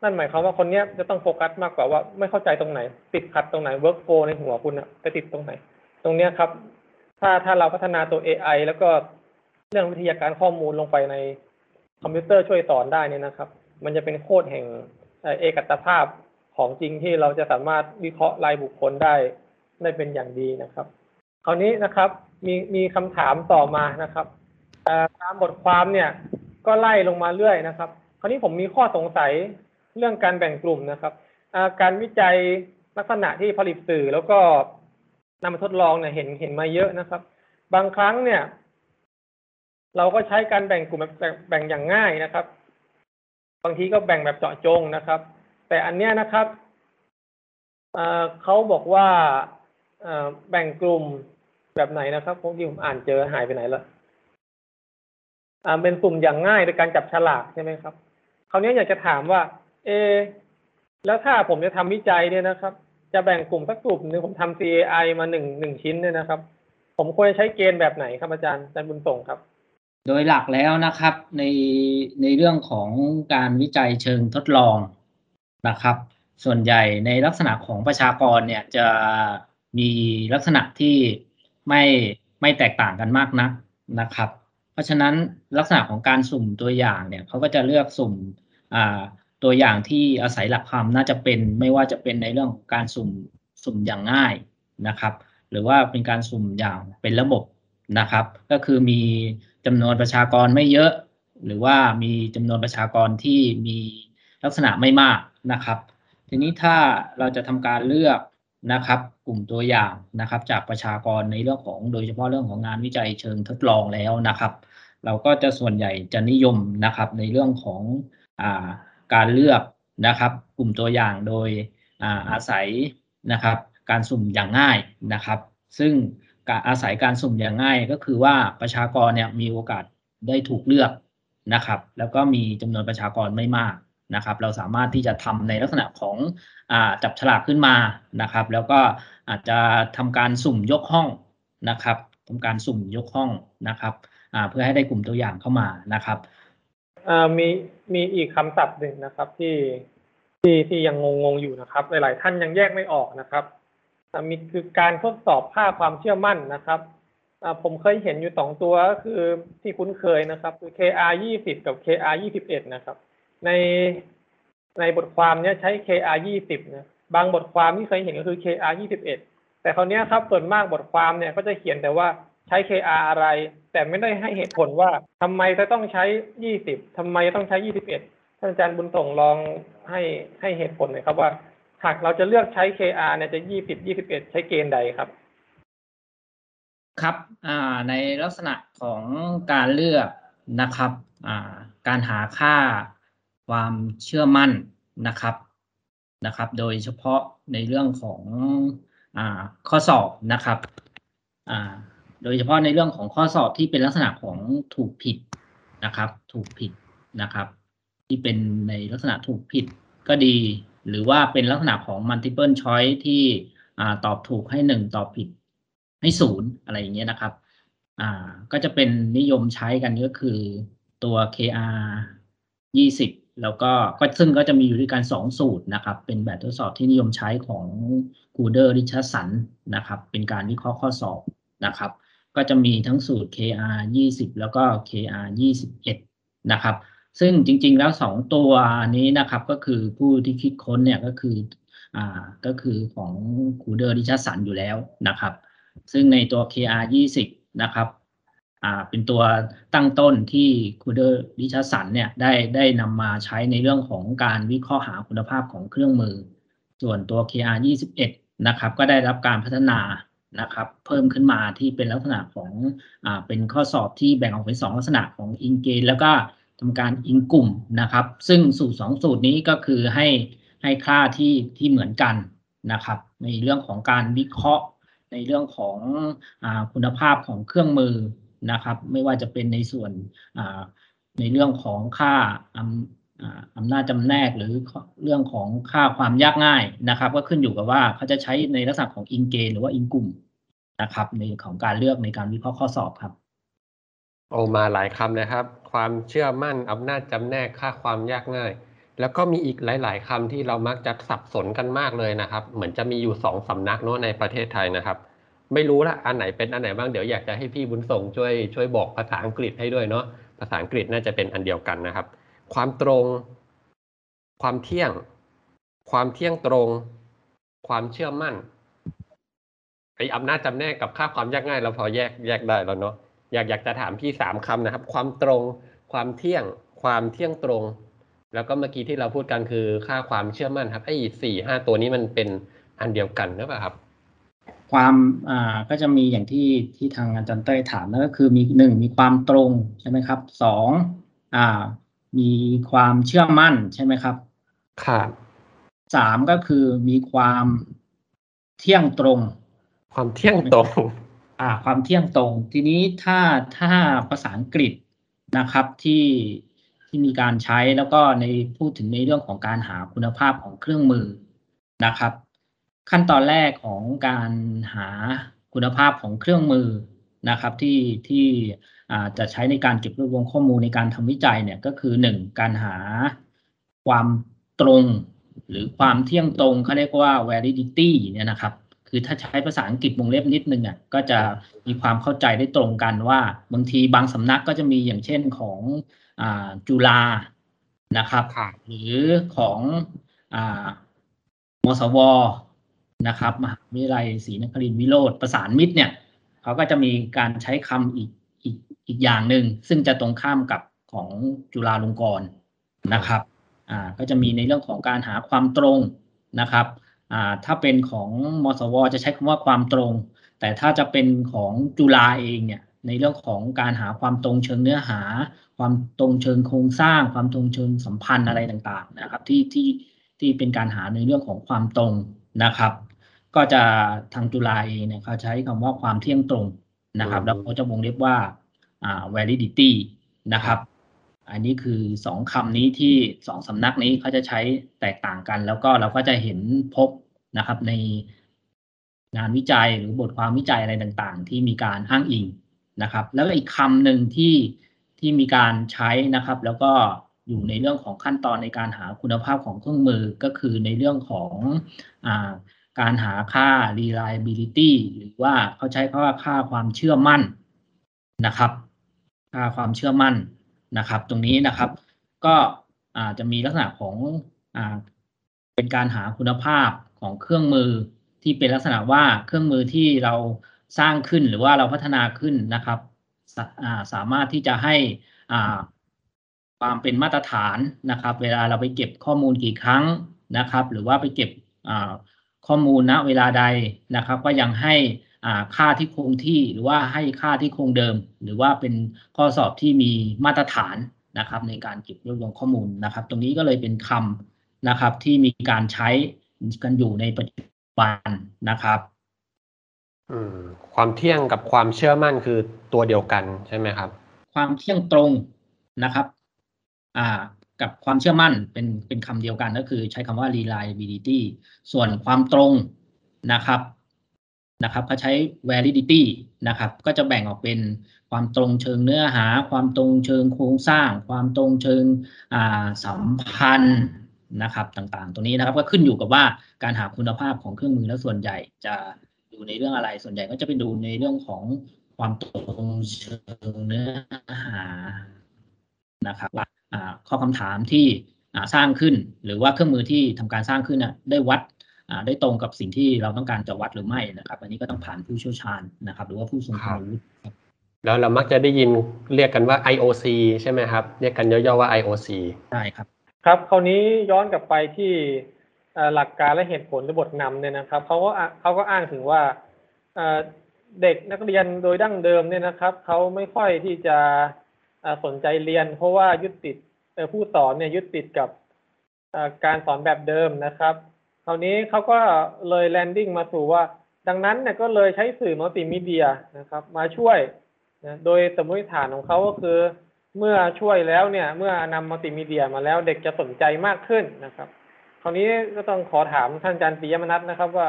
นั่นหมายความว่าคนเนี้ยจะต้องโฟกัสมากกว่าว่าไม่เข้าใจตรงไหนติดขัดตรงไหนเวิร์กโฟในหัวคุณนะไปติดตรงไหนตรงเนี้ยครับถ้าเราพัฒนาตัว AI แล้วก็เรื่องวิทยาการข้อมูลลงไปในคอมพิวเตอร์ช่วยสอนได้เนี่ยนะครับมันจะเป็นโคตรแห่งเอกตภาพของจริงที่เราจะสามารถวิเคราะห์รายบุคคลได้เป็นอย่างดีนะครับคราวนี้นะครับมีคำถามต่อมานะครับตามบทความเนี่ยก็ไล่ลงมาเรื่อยนะครับคราวนี้ผมมีข้อสงสัยเรื่องการแบ่งกลุ่มนะครับการวิจัยลักษณะที่ผลิตสื่อแล้วก็นำมาทดลองเนี่ยเห็นมาเยอะนะครับบางครั้งเนี่ยเราก็ใช้การแบ่งกลุ่มแบ่งอย่างง่ายนะครับบางทีก็แบ่งแบบเจาะจงนะครับแต่อันเนี้ยนะครับเขาบอกว่าแบ่งกลุ่มแบบไหนนะครับผมอ่านเจอหายไปไหนละเป็นกลุ่มอย่างง่ายโดยการจับฉลากใช่ไหมครับคราวนี้อยากจะถามว่าแล้วถ้าผมจะทำวิจัยเนี่ยนะครับจะแบ่งกลุ่มสักกลุ่มหนึ่งผมทำ CAI มาหนึ่งชิ้นเนี่ยนะครับผมควรใช้เกณฑ์แบบไหนครับอาจารย์บุญส่งครับโดยหลักแล้วนะครับในเรื่องของการวิจัยเชิงทดลองนะครับส่วนใหญ่ในลักษณะของประชากรเนี่ยจะมีลักษณะที่ไม่แตกต่างกันมากนักนะครับเพราะฉะนั้นลักษณะของการสุ่มตัวอย่างเนี่ยเขาก็จะเลือกสุ่มตัวอย่างที่อาศัยหลักความน่าจะเป็นไม่ว่าจะเป็นในเรื่องของการสุ่มอย่างง่ายนะครับหรือว่าเป็นการสุ่มอย่างเป็นระบบนะครับก็คือมีจำนวนประชากรไม่เยอะหรือว่ามีจำนวนประชากรที่มีลักษณะไม่มากนะครับทีนี้ถ้าเราจะทำการเลือกนะครับกลุ่มตัวอย่างนะครับจากประชากรในเรื่องของโดยเฉพาะเรื่องของงานวิจัยเชิงทดลองแล้วนะครับเราก็จะส่วนใหญ่จะนิยมนะครับในเรื่องของการเลือกนะครับกลุ่มตัวอย่างโดยอาศัยนะครับการสุ่มอย่างง่ายนะครับซึ่งอาศัยการสุ่มอย่างง่ายก็คือว่าประชากรเนี่ยมีโอกาสได้ถูกเลือกนะครับแล้วก็มีจำนวนประชากรไม่มากนะครับเราสามารถที่จะทำในลักษณะของจับฉลากขึ้นมานะครับแล้วก็อาจจะทำการสุ่มยกห้องนะครับทำการสุ่มยกห้องนะครับเพื่อให้ได้กลุ่มตัวอย่างเข้ามานะครับมีอีกคำศัพท์หนึ่งนะครับที่ยังงงอยู่นะครับหลายๆท่านยังแยกไม่ออกนะครับมีคือการทดสอบค่าความเชื่อมั่นนะครับผมเคยเห็นอยู่2ตัวก็คือที่คุ้นเคยนะครับคือ KR20 กับ KR21 นะครับในบทความเนี้ยใช้ KR20 นะ บางบทความที่เคยเห็นก็คือ KR21 แต่คราวนี้ครับส่วนมากบทความเนี่ยก็จะเขียนแต่ว่าใช้ KR อะไรแต่ไม่ได้ให้เหตุผลว่าทำไมจะต้องใช้20ทำไมต้องใช้21ท่านอาจารย์บุญส่งลองให้เหตุผลหน่อยครับว่าหากเราจะเลือกใช้ KR เนี่ยจะ20 21ใช้เกณฑ์ใดครับครับในลักษณะของการเลือกนะครับการหาค่าความเชื่อมั่นนะครับโดยเฉพาะในเรื่องของข้อสอบนะครับโดยเฉพาะในเรื่องของข้อสอบที่เป็นลักษณะของถูกผิดนะครับที่เป็นในลักษณะถูกผิดก็ดีหรือว่าเป็นลักษณะของ multiple choice ที่ตอบถูกให้1ตอบผิดให้0อะไรอย่างเงี้ยนะครับก็จะเป็นนิยมใช้กันก็คือตัว KR20 แล้วก็ซึ่งก็จะมีอยู่ด้วยกัน2สูตรนะครับเป็นแบบทดสอบที่นิยมใช้ของGooder Richardson นะครับเป็นการวิเคราะห์ข้อสอบนะครับก็จะมีทั้งสูตร KR20 แล้วก็ KR21 นะครับซึ่งจริงๆแล้ว2ตัวนี้นะครับก็คือผู้ที่คิดค้นเนี่ยก็คือของGooder Richardson อยู่แล้วนะครับซึ่งในตัว KR20 นะครับเป็นตัวตั้งต้นที่Gooder Richardson เนี่ยได้นำมาใช้ในเรื่องของการวิเคราะห์หาคุณภาพของเครื่องมือส่วนตัว KR21 นะครับก็ได้รับการพัฒนานะครับเพิ่มขึ้นมาที่เป็นลักษณะของเป็นข้อสอบที่แบ่งออกเป็น2ลักษณะของอิงเกณฑ์แล้วก็ทำการอิงกลุ่มนะครับซึ่งสูตร2สูตรนี้ก็คือให้ค่าที่เหมือนกันนะครับในเรื่องของการวิเคราะห์ในเรื่องของคุณภาพของเครื่องมือนะครับไม่ว่าจะเป็นในส่วนในเรื่องของค่าอำนาจจำแนกหรือเรื่องของค่าความยากง่ายนะครับก็ขึ้นอยู่กับว่าเขาจะใช้ในลักษณะของอิงเกณฑ์หรือว่าอิงกลุ่มนะครับในของการเลือกในการวิเคราะห์ข้อสอบครับโอ้มาหลายคำนะครับความเชื่อมั่นอำนาจจำแนกค่าความยากง่ายแล้วก็มีอีกหลายๆคำที่เรามักจะสับสนกันมากเลยนะครับเหมือนจะมีอยู่2สำนักเนาะในประเทศไทยนะครับไม่รู้ละอันไหนเป็นอันไหนบ้างเดี๋ยวอยากจะให้พี่บุญส่งช่วยบอกภาษาอังกฤษให้ด้วยเนาะภาษาอังกฤษน่าจะเป็นอันเดียวกันนะครับความตรงความเที่ยงตรงความเชื่อมั่นไอ้อำนาจจำแนกกับค่าความยากง่ายเราพอแยกได้แล้วเนาะอยากจะถามพี่3คำนะครับความตรงความเที่ยงตรงแล้วก็เมื่อกี้ที่เราพูดกันคือค่าความเชื่อมั่นครับไอ้4-5ตัวนี้มันเป็นอันเดียวกันหรือเปล่าครับความก็จะมีอย่างที่ทางอาจารย์เต้ยถามนั่นก็คือมี1มีความตรงใช่ไหมครับ2มีความเชื่อมั่นใช่ไหมครับครับ3ก็คือมีความเที่ยงตรงความเที่ยงตรงทีนี้ถ้าภาษาอังกฤษนะครับที่มีการใช้แล้วก็ในพูดถึงในเรื่องของการหาคุณภาพของเครื่องมือนะครับขั้นตอนแรกของการหาคุณภาพของเครื่องมือนะครับที่จะใช้ในการเก็บรวบรวมข้อมูลในการทำวิจัยเนี่ยก็คือ1การหาความตรงหรือความเที่ยงตรงเขาเรียกว่า validity เนี่ยนะครับคือถ้าใช้ภาษาอังกฤษวงเล็บนิดนึงอ่ะก็จะมีความเข้าใจได้ตรงกันว่าบางทีบางสำนักก็จะมีอย่างเช่นของจุฬานะครับหรือของมศวนะครับมหาวิทยาลัยศรีนครินทร์วิโรจน์ประสานมิตรเนี่ยเขาก็จะมีการใช้คำอีกอย่างหนึ่งซึ่งจะตรงข้ามกับของจุฬาลงกรณ์นะครับก็จะมีในเรื่องของการหาความตรงนะครับถ้าเป็นของมศวจะใช้คำว่าความตรงแต่ถ้าจะเป็นของจุฬาเองเนี่ยในเรื่องของการหาความตรงเชิงเนื้อหาความตรงเชิงโครงสร้างความตรงเชิงสัมพันธ์อะไรต่างๆนะครับที่เป็นการหาในเรื่องของความตรงนะครับก็จะทางจุฬาเองเนี่ยเขาใช้คำว่าความเที่ยงตรงนะครับแล้วเขาจะวงเล็บว่าvalidity นะครับอันนี้คือ2คำนี้ที่2สำนักนี้เขาจะใช้แตกต่างกันแล้วก็เราก็จะเห็นพบนะครับในงานวิจัยหรือบทความวิจัยอะไรต่างๆที่มีการอ้างอิงนะครับแล้วก็อีกคำหนึ่งที่มีการใช้นะครับแล้วก็อยู่ในเรื่องของขั้นตอนในการหาคุณภาพของเครื่องมือก็คือในเรื่องของการหาค่า reliability หรือว่าเขาใช้คำว่าค่าความเชื่อมั่นนะครับค่าความเชื่อมั่นนะครับตรงนี้นะครับก็จะมีลักษณะของเป็นการหาคุณภาพข ของเครื่องมือที่เป็นลักษณะว่าเครื่องมือที่เราสร้างขึ้นหรือว่าเราพัฒนาขึ้นนะครับสามารถที่จะให้ความเป็นมาตรฐานนะครับเวลาเราไปเก็บข้อมูลกี่ครั้งนะครับหรือว่าไปเก็บข้อมูลณเวลาใดนะครับก็ยังให้ค่าที่คงที่หรือว่าให้ค่าที่คงเดิมหรือว่าเป็นข้อสอบที่มีมาตรฐานนะครับในการเก็บรวบรวมข้อมูลนะครับตรงนี้ก็เลยเป็นคำนะครับที่มีการใช้กันอยู่ในปัจจุบันนะครับความเที่ยงกับความเชื่อมั่นคือตัวเดียวกันใช่ไหมครับความเที่ยงตรงนะครับกับความเชื่อมั่นเป็นคำเดียวกันก็คือใช้คำว่า reliability ส่วนความตรงนะครับเขาใช้ validity นะครับก็จะแบ่งออกเป็นความตรงเชิงเนื้อหาความตรงเชิงโครงสร้างความตรงเชิงสัมพันธ์นะครับต่างๆตัวนี้นะครับก็ขึ้นอยู่กับว่าการหาคุณภาพของเครื่องมือแล้วส่วนใหญ่จะดูในเรื่องอะไรส่วนใหญ่ก็จะไปดูในเรื่องของความตรงเชิงเนื้อหานะครับข้อคำถามที่สร้างขึ้นหรือว่าเครื่องมือที่ทำการสร้างขึ้นได้วัดได้ตรงกับสิ่งที่เราต้องการจะวัดหรือไม่นะครับอันนี้ก็ต้องผ่านผู้เชี่ยวชาญนะครับหรือว่าผู้ทรงความรู้แล้วเรามักจะได้ยินเรียกกันว่า IOC ใช่ไหมครับเรียกกันย่อๆว่า IOC ใช่ครับครับคราวนี้ย้อนกลับไปที่หลักการและเหตุผลหรือบทนำเนี่ยนะครับเขาก็อ้างถึงว่าเด็กนักเรียนโดยดั้งเดิมเนี่ยนะครับเขาไม่ค่อยที่จะสนใจเรียนเพราะว่ายึดติดผู้สอนเนี่ยยึดติดกับการสอนแบบเดิมนะครับคราวนี้เขาก็เลยแลนดิ้งมาสู่ว่าดังนั้นเนี่ยก็เลยใช้สื่อมัลติมีเดียนะครับมาช่วยนะโดยสมมติฐานของเขาก็คือเมื่อช่วยแล้วเนี่ยเมื่อนำมัลติมีเดียมาแล้วเด็กจะสนใจมากขึ้นนะครับคราวนี้ก็ต้องขอถามท่านอาจารย์ปิยมนัสนะครับว่า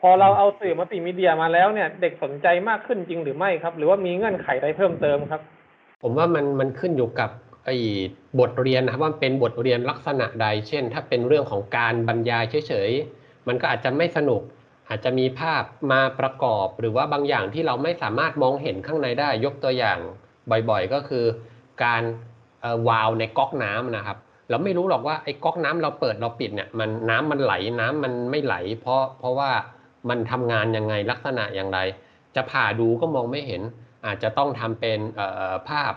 พอเราเอาสื่อมัลติมีเดียมาแล้วเนี่ยเด็กสนใจมากขึ้นจริงหรือไม่ครับหรือว่ามีเงื่อนไขใดเพิ่มเติมครับผมว่ามันขึ้นอยู่กับบทเรียนนะครับว่าเป็นบทเรียนลักษณะใดเช่นถ้าเป็นเรื่องของการบรรยายเฉยๆมันก็อาจจะไม่สนุกอาจจะมีภาพมาประกอบหรือว่าบางอย่างที่เราไม่สามารถมองเห็นข้างในได้ยกตัวอย่างบ่อยๆก็คือการวาล์วในก๊อกน้ำนะครับเราไม่รู้หรอกว่าไอ้ก๊อกน้ำเราเปิดเราปิดเนี่ยมันน้ำไหลน้ำมันไม่ไหลเพราะว่ามันทำงานยังไงลักษณะอย่างไรจะผ่าดูก็มองไม่เห็นอาจจะต้องทำเป็นภาพ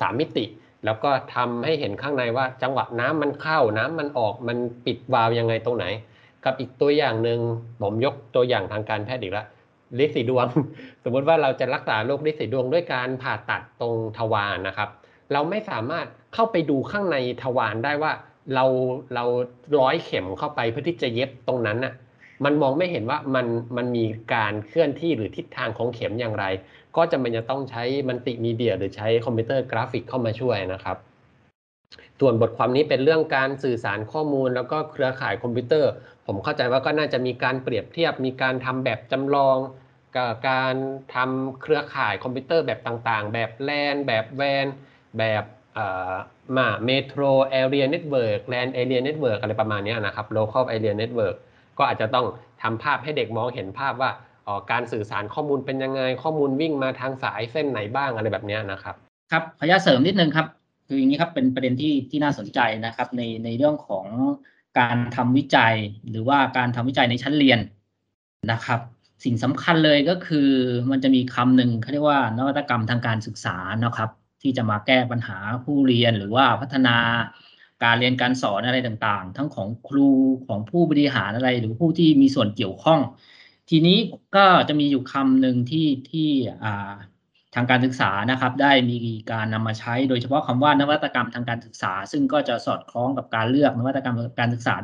สามมิติแล้วก็ทำให้เห็นข้างในว่าจังหวะน้ำมันเข้าน้ำมันออกมันปิดวาล์วยังไงตรงไหนกับอีกตัวอย่างหนึ่งผมยกตัวอย่างทางการแพทย์อีกแล้วฤทธิ์สีดวง สมมติว่าเราจะรักษาโรคฤทธิ์สีดวงด้วยการผ่าตัดตรงทวารนะครับเราไม่สามารถเข้าไปดูข้างในทวารได้ว่าเราร้อยเข็มเข้าไปเพื่อที่จะเย็บตรงนั้นน่ะมันมองไม่เห็นว่ามันมีการเคลื่อนที่หรือทิศทางของเข็มอย่างไรก็จำเป็นจะต้องใช้มัลติมีเดียหรือใช้คอมพิวเตอร์กราฟิกเข้ามาช่วยนะครับส่วนบทความนี้เป็นเรื่องการสื่อสารข้อมูลแล้วก็เครือข่ายคอมพิวเตอร์ผมเข้าใจว่าก็น่าจะมีการเปรียบเทียบมีการทำแบบจำลองกับการทำเครือข่ายคอมพิวเตอร์แบบต่างๆแบบแลนแบบแวนแบบเมโทรแอเรียเน็ตเวิร์กแลนแอเรียเน็ตเวิร์กอะไรประมาณนี้นะครับ local area networkก็อาจจะต้องทำภาพให้เด็กมองเห็นภาพว่าการสื่อสารข้อมูลเป็นยังไงข้อมูลวิ่งมาทางสายเส้นไหนบ้างอะไรแบบนี้นะครับครับขออนุญาตเสริมนิดนึงครับคืออย่างนี้ครับเป็นประเด็นที่น่าสนใจนะครับในเรื่องของการทำวิจัยหรือว่าการทำวิจัยในชั้นเรียนนะครับสิ่งสำคัญเลยก็คือมันจะมีคำหนึ่งเขาเรียกว่านวัตกรรมทางการศึกษานะครับที่จะมาแก้ปัญหาผู้เรียนหรือว่าพัฒนาการเรียนการสอนอะไรต่างๆทั้งของครูของผู้บริหารอะไรหรือผู้ที่มีส่วนเกี่ยวข้องทีนี้ก็จะมีอยู่คำหนึ่งที่ทางการศึกษานะครับได้มีการนำมาใช้โดยเฉพาะคำว่านวัตกรรมทางการศึกษาซึ่งก็จะสอดคล้องกับการเลือกนวัตกรรมการศึกษา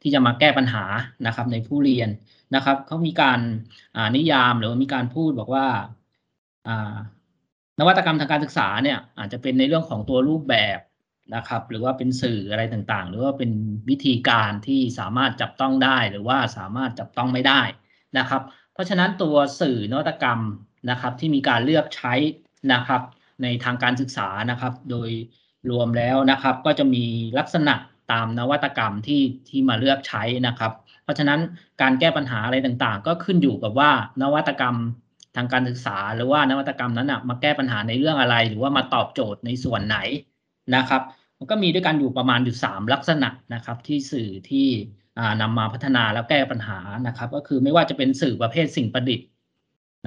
ที่จะมาแก้ปัญหานะครับในผู้เรียนนะครับเขามีการนิยามหรือมีการพูดบอกว่านวัตกรรมทางการศึกษาเนี่ยอาจจะเป็นในเรื่องของตัวรูปแบบนะครับหรือว่าเป็นสื่ออะไรต่างๆหรือว่าเป็นวิธีการที่สามารถจับต้องได้หรือว่าสามารถจับต้องไม่ได้นะครับเพราะฉะนั้นตัวสื่อนวัตกรรมนะครับที่มีการเลือกใช้นะครับในทางการศึกษานะครับโดยรวมแล้วนะครับก็จะมีลักษณะตามนวัตกรรมที่มาเลือกใช้นะครับเพราะฉะนั้นการแก้ปัญหาอะไรต่างๆก็ขึ้นอยู่กับว่านวัตกรรมทางการศึกษาหรือว่านวัตกรรมนั้นมาแก้ปัญหาในเรื่องอะไรหรือว่ามาตอบโจทย์ในส่วนไหนนะครับมันก็มีด้วยกันอยู่ประมาณอยู่3ลักษณะนะครับที่สื่อที่ นำมาพัฒนาแล้วแก้ปัญหานะครับก็คือไม่ว่าจะเป็นสื่อประเภทสิ่งประดิษฐ์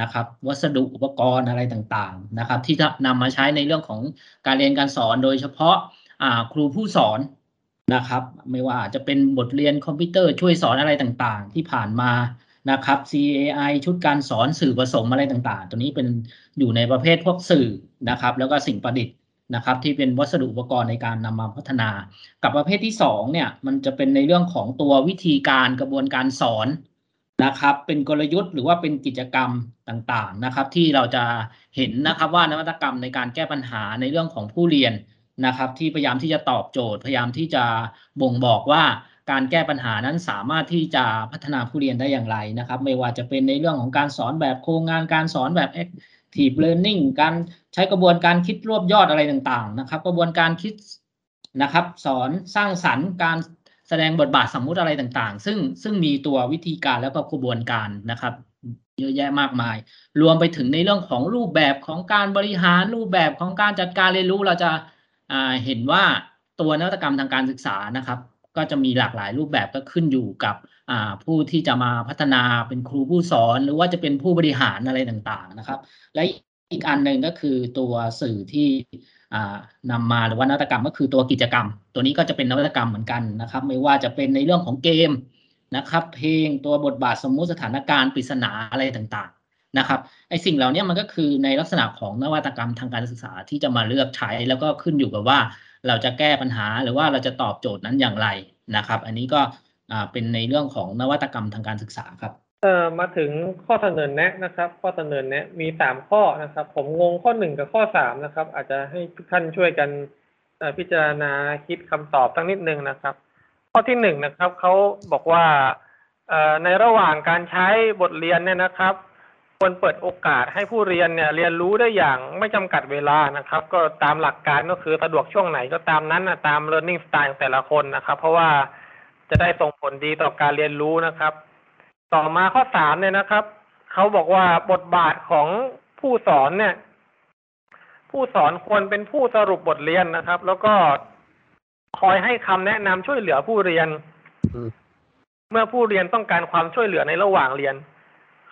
นะครับวัสดุอุปกรณ์อะไรต่างๆนะครับที่นำมาใช้ในเรื่องของการเรียนการสอนโดยเฉพาะครูผู้สอนนะครับไม่ว่าจะเป็นบทเรียนคอมพิวเตอร์ช่วยสอนอะไรต่างๆที่ผ่านมานะครับ CAI ชุดการสอนสื่อผสมอะไรต่างๆตัวนี้เป็นอยู่ในประเภทพวกสื่อนะครับแล้วก็สิ่งประดิษฐ์นะครับที่เป็นวัสดุอุปกรณ์ในการนำมาพัฒนากับประเภทที่2เนี่ยมันจะเป็นในเรื่องของตัววิธีการกระบวนการสอนนะครับเป็นกลยุทธ์หรือว่าเป็นกิจกรรมต่างๆนะครับที่เราจะเห็นนะครับว่านวัตกรรมในการแก้ปัญหาในเรื่องของผู้เรียนนะครับที่พยายามที่จะตอบโจทย์พยายามที่จะบ่งบอกว่าการแก้ปัญหานั้นสามารถที่จะพัฒนาผู้เรียนได้อย่างไรนะครับไม่ว่าจะเป็นในเรื่องของการสอนแบบโครงงานการสอนแบบ active learning การใช้กระบวนการคิดรวบยอดอะไรต่างๆนะครับกระบวนการคิดนะครับสอนสร้างสรรค์การแสดงบทบาทสมมุติอะไรต่างๆซึ่งมีตัววิธีการแล้วก็กระบวนการนะครับเยอะแยะมากมายรวมไปถึงในเรื่องของรูปแบบของการบริหารรูปแบบของการจัดการเรียนรู้เราจะเห็นว่าตัวนวัตกรรมทางการศึกษานะครับก็จะมีหลากหลายรูปแบบก็ขึ้นอยู่กับผู้ที่จะมาพัฒนาเป็นครูผู้สอนหรือว่าจะเป็นผู้บริหารอะไรต่างๆนะครับและอีกอันหนึ่งก็คือตัวสื่อที่นำมาหรือว่านวัตกรรมก็คือตัวกิจกรรมตัวนี้ก็จะเป็นนวัตกรรมเหมือนกันนะครับไม่ว่าจะเป็นในเรื่องของเกมนะครับเพลงตัวบทบาทสมมุติสถานการณ์ปริศนาอะไรต่างๆนะครับไอ้สิ่งเหล่านี้มันก็คือในลักษณะของนวัตกรรมทางการศึกษาที่จะมาเลือกใช้แล้วก็ขึ้นอยู่กับว่าเราจะแก้ปัญหาหรือว่าเราจะตอบโจทย์นั้นอย่างไรนะครับอันนี้ก็เป็นในเรื่องของนวัตกรรมทางการศึกษาครับมาถึงข้อเสนอแนะนะครับข้อเสนอแนะมี3ข้อนะครับผมงงข้อ1กับข้อ3นะครับอาจจะให้ทุกท่านช่วยกันพิจารณาคิดคำตอบตั้งนิดนึงนะครับข้อที่1นะครับเขาบอกว่าในระหว่างการใช้บทเรียนเนี่ยนะครับควรเปิดโอกาสให้ผู้เรียนเนี่ยเรียนรู้ได้อย่างไม่จำกัดเวลานะครับก็ตามหลักการก็คือสะดวกช่วงไหนก็ตามนั้นนะตาม learning style ของแต่ละคนนะครับเพราะว่าจะได้ส่งผลดีต่อการเรียนรู้นะครับต่อมาข้อ3เนี่ยนะครับเขาบอกว่าบทบาทของผู้สอนเนี่ยผู้สอนควรเป็นผู้สรุปบทเรียนนะครับแล้วก็คอยให้คำแนะนำช่วยเหลือผู้เรียนเมื่อผู้เรียนต้องการความช่วยเหลือในระหว่างเรียน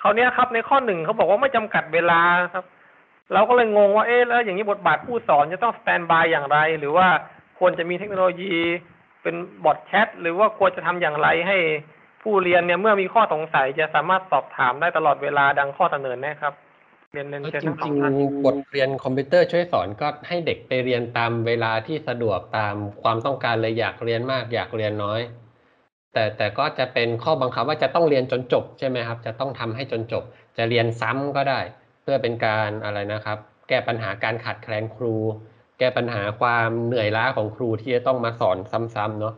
เขาเนี่ยครับในข้อ1เขาบอกว่าไม่จำกัดเวลาครับเราก็เลยงงว่าเอ๊ะแล้วอย่างนี้บทบาทผู้สอนจะต้องสแตนบายอย่างไรหรือว่าควรจะมีเทคโนโลยีเป็นบอทแชทหรือว่าควรจะทำอย่างไรให้ผู้เรียนเนี่ยเมื่อมีข้อสงสัยจะสามารถสอบถามได้ตลอดเวลาดังข้อเสนอแนะครับเรียนจริงๆบทเรียนคอมพิวเตอร์ช่วยสอนก็ให้เด็กไปเรียนตามเวลาที่สะดวกตามความต้องการเลยอยากเรียนมากอยากเรียนน้อยแต่ก็จะเป็นข้อบังคับว่าจะต้องเรียนจนจบใช่ไหมครับจะต้องทำให้จนจบจะเรียนซ้ำก็ได้เพื่อเป็นการอะไรนะครับแก้ปัญหาการขาดแคลนครูแก้ปัญหาความเหนื่อยล้าของครูที่จะต้องมาสอนซ้ำๆเนาะ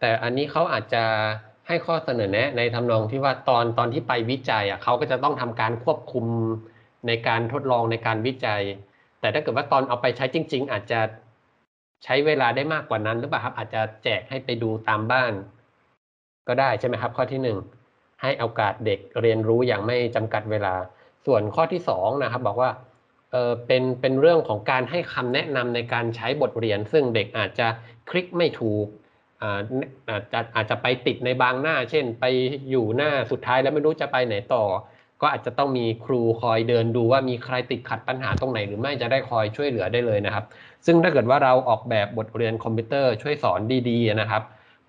แต่อันนี้เขาอาจจะให้ข้อเสนอแนะในทำนองที่ว่าตอนที่ไปวิจัยเขาก็จะต้องทำการควบคุมในการทดลองในการวิจัยแต่ถ้าเกิดว่าตอนเอาไปใช้จริงๆอาจจะใช้เวลาได้มากกว่านั้นหรือเปล่าครับอาจจะแจกให้ไปดูตามบ้านก็ได้ใช่ไหมครับข้อที่1ให้โอกาสเด็กเรียนรู้อย่างไม่จำกัดเวลาส่วนข้อที่2นะครับบอกว่าเป็นเรื่องของการให้คำแนะนำในการใช้บทเรียนซึ่งเด็กอาจจะคลิกไม่ถูกอาจจะไปติดในบางหน้าเช่นไปอยู่หน้าสุดท้ายแล้วไม่รู้จะไปไหนต่อก็อาจจะต้องมีครูคอยเดินดูว่ามีใครติดขัดปัญหาตรงไหนหรือไม่จะได้คอยช่วยเหลือได้เลยนะครับซึ่งถ้าเกิดว่าเราออกแบบบทเรียนคอมพิวเตอร์ช่วยสอนดีๆนะครับ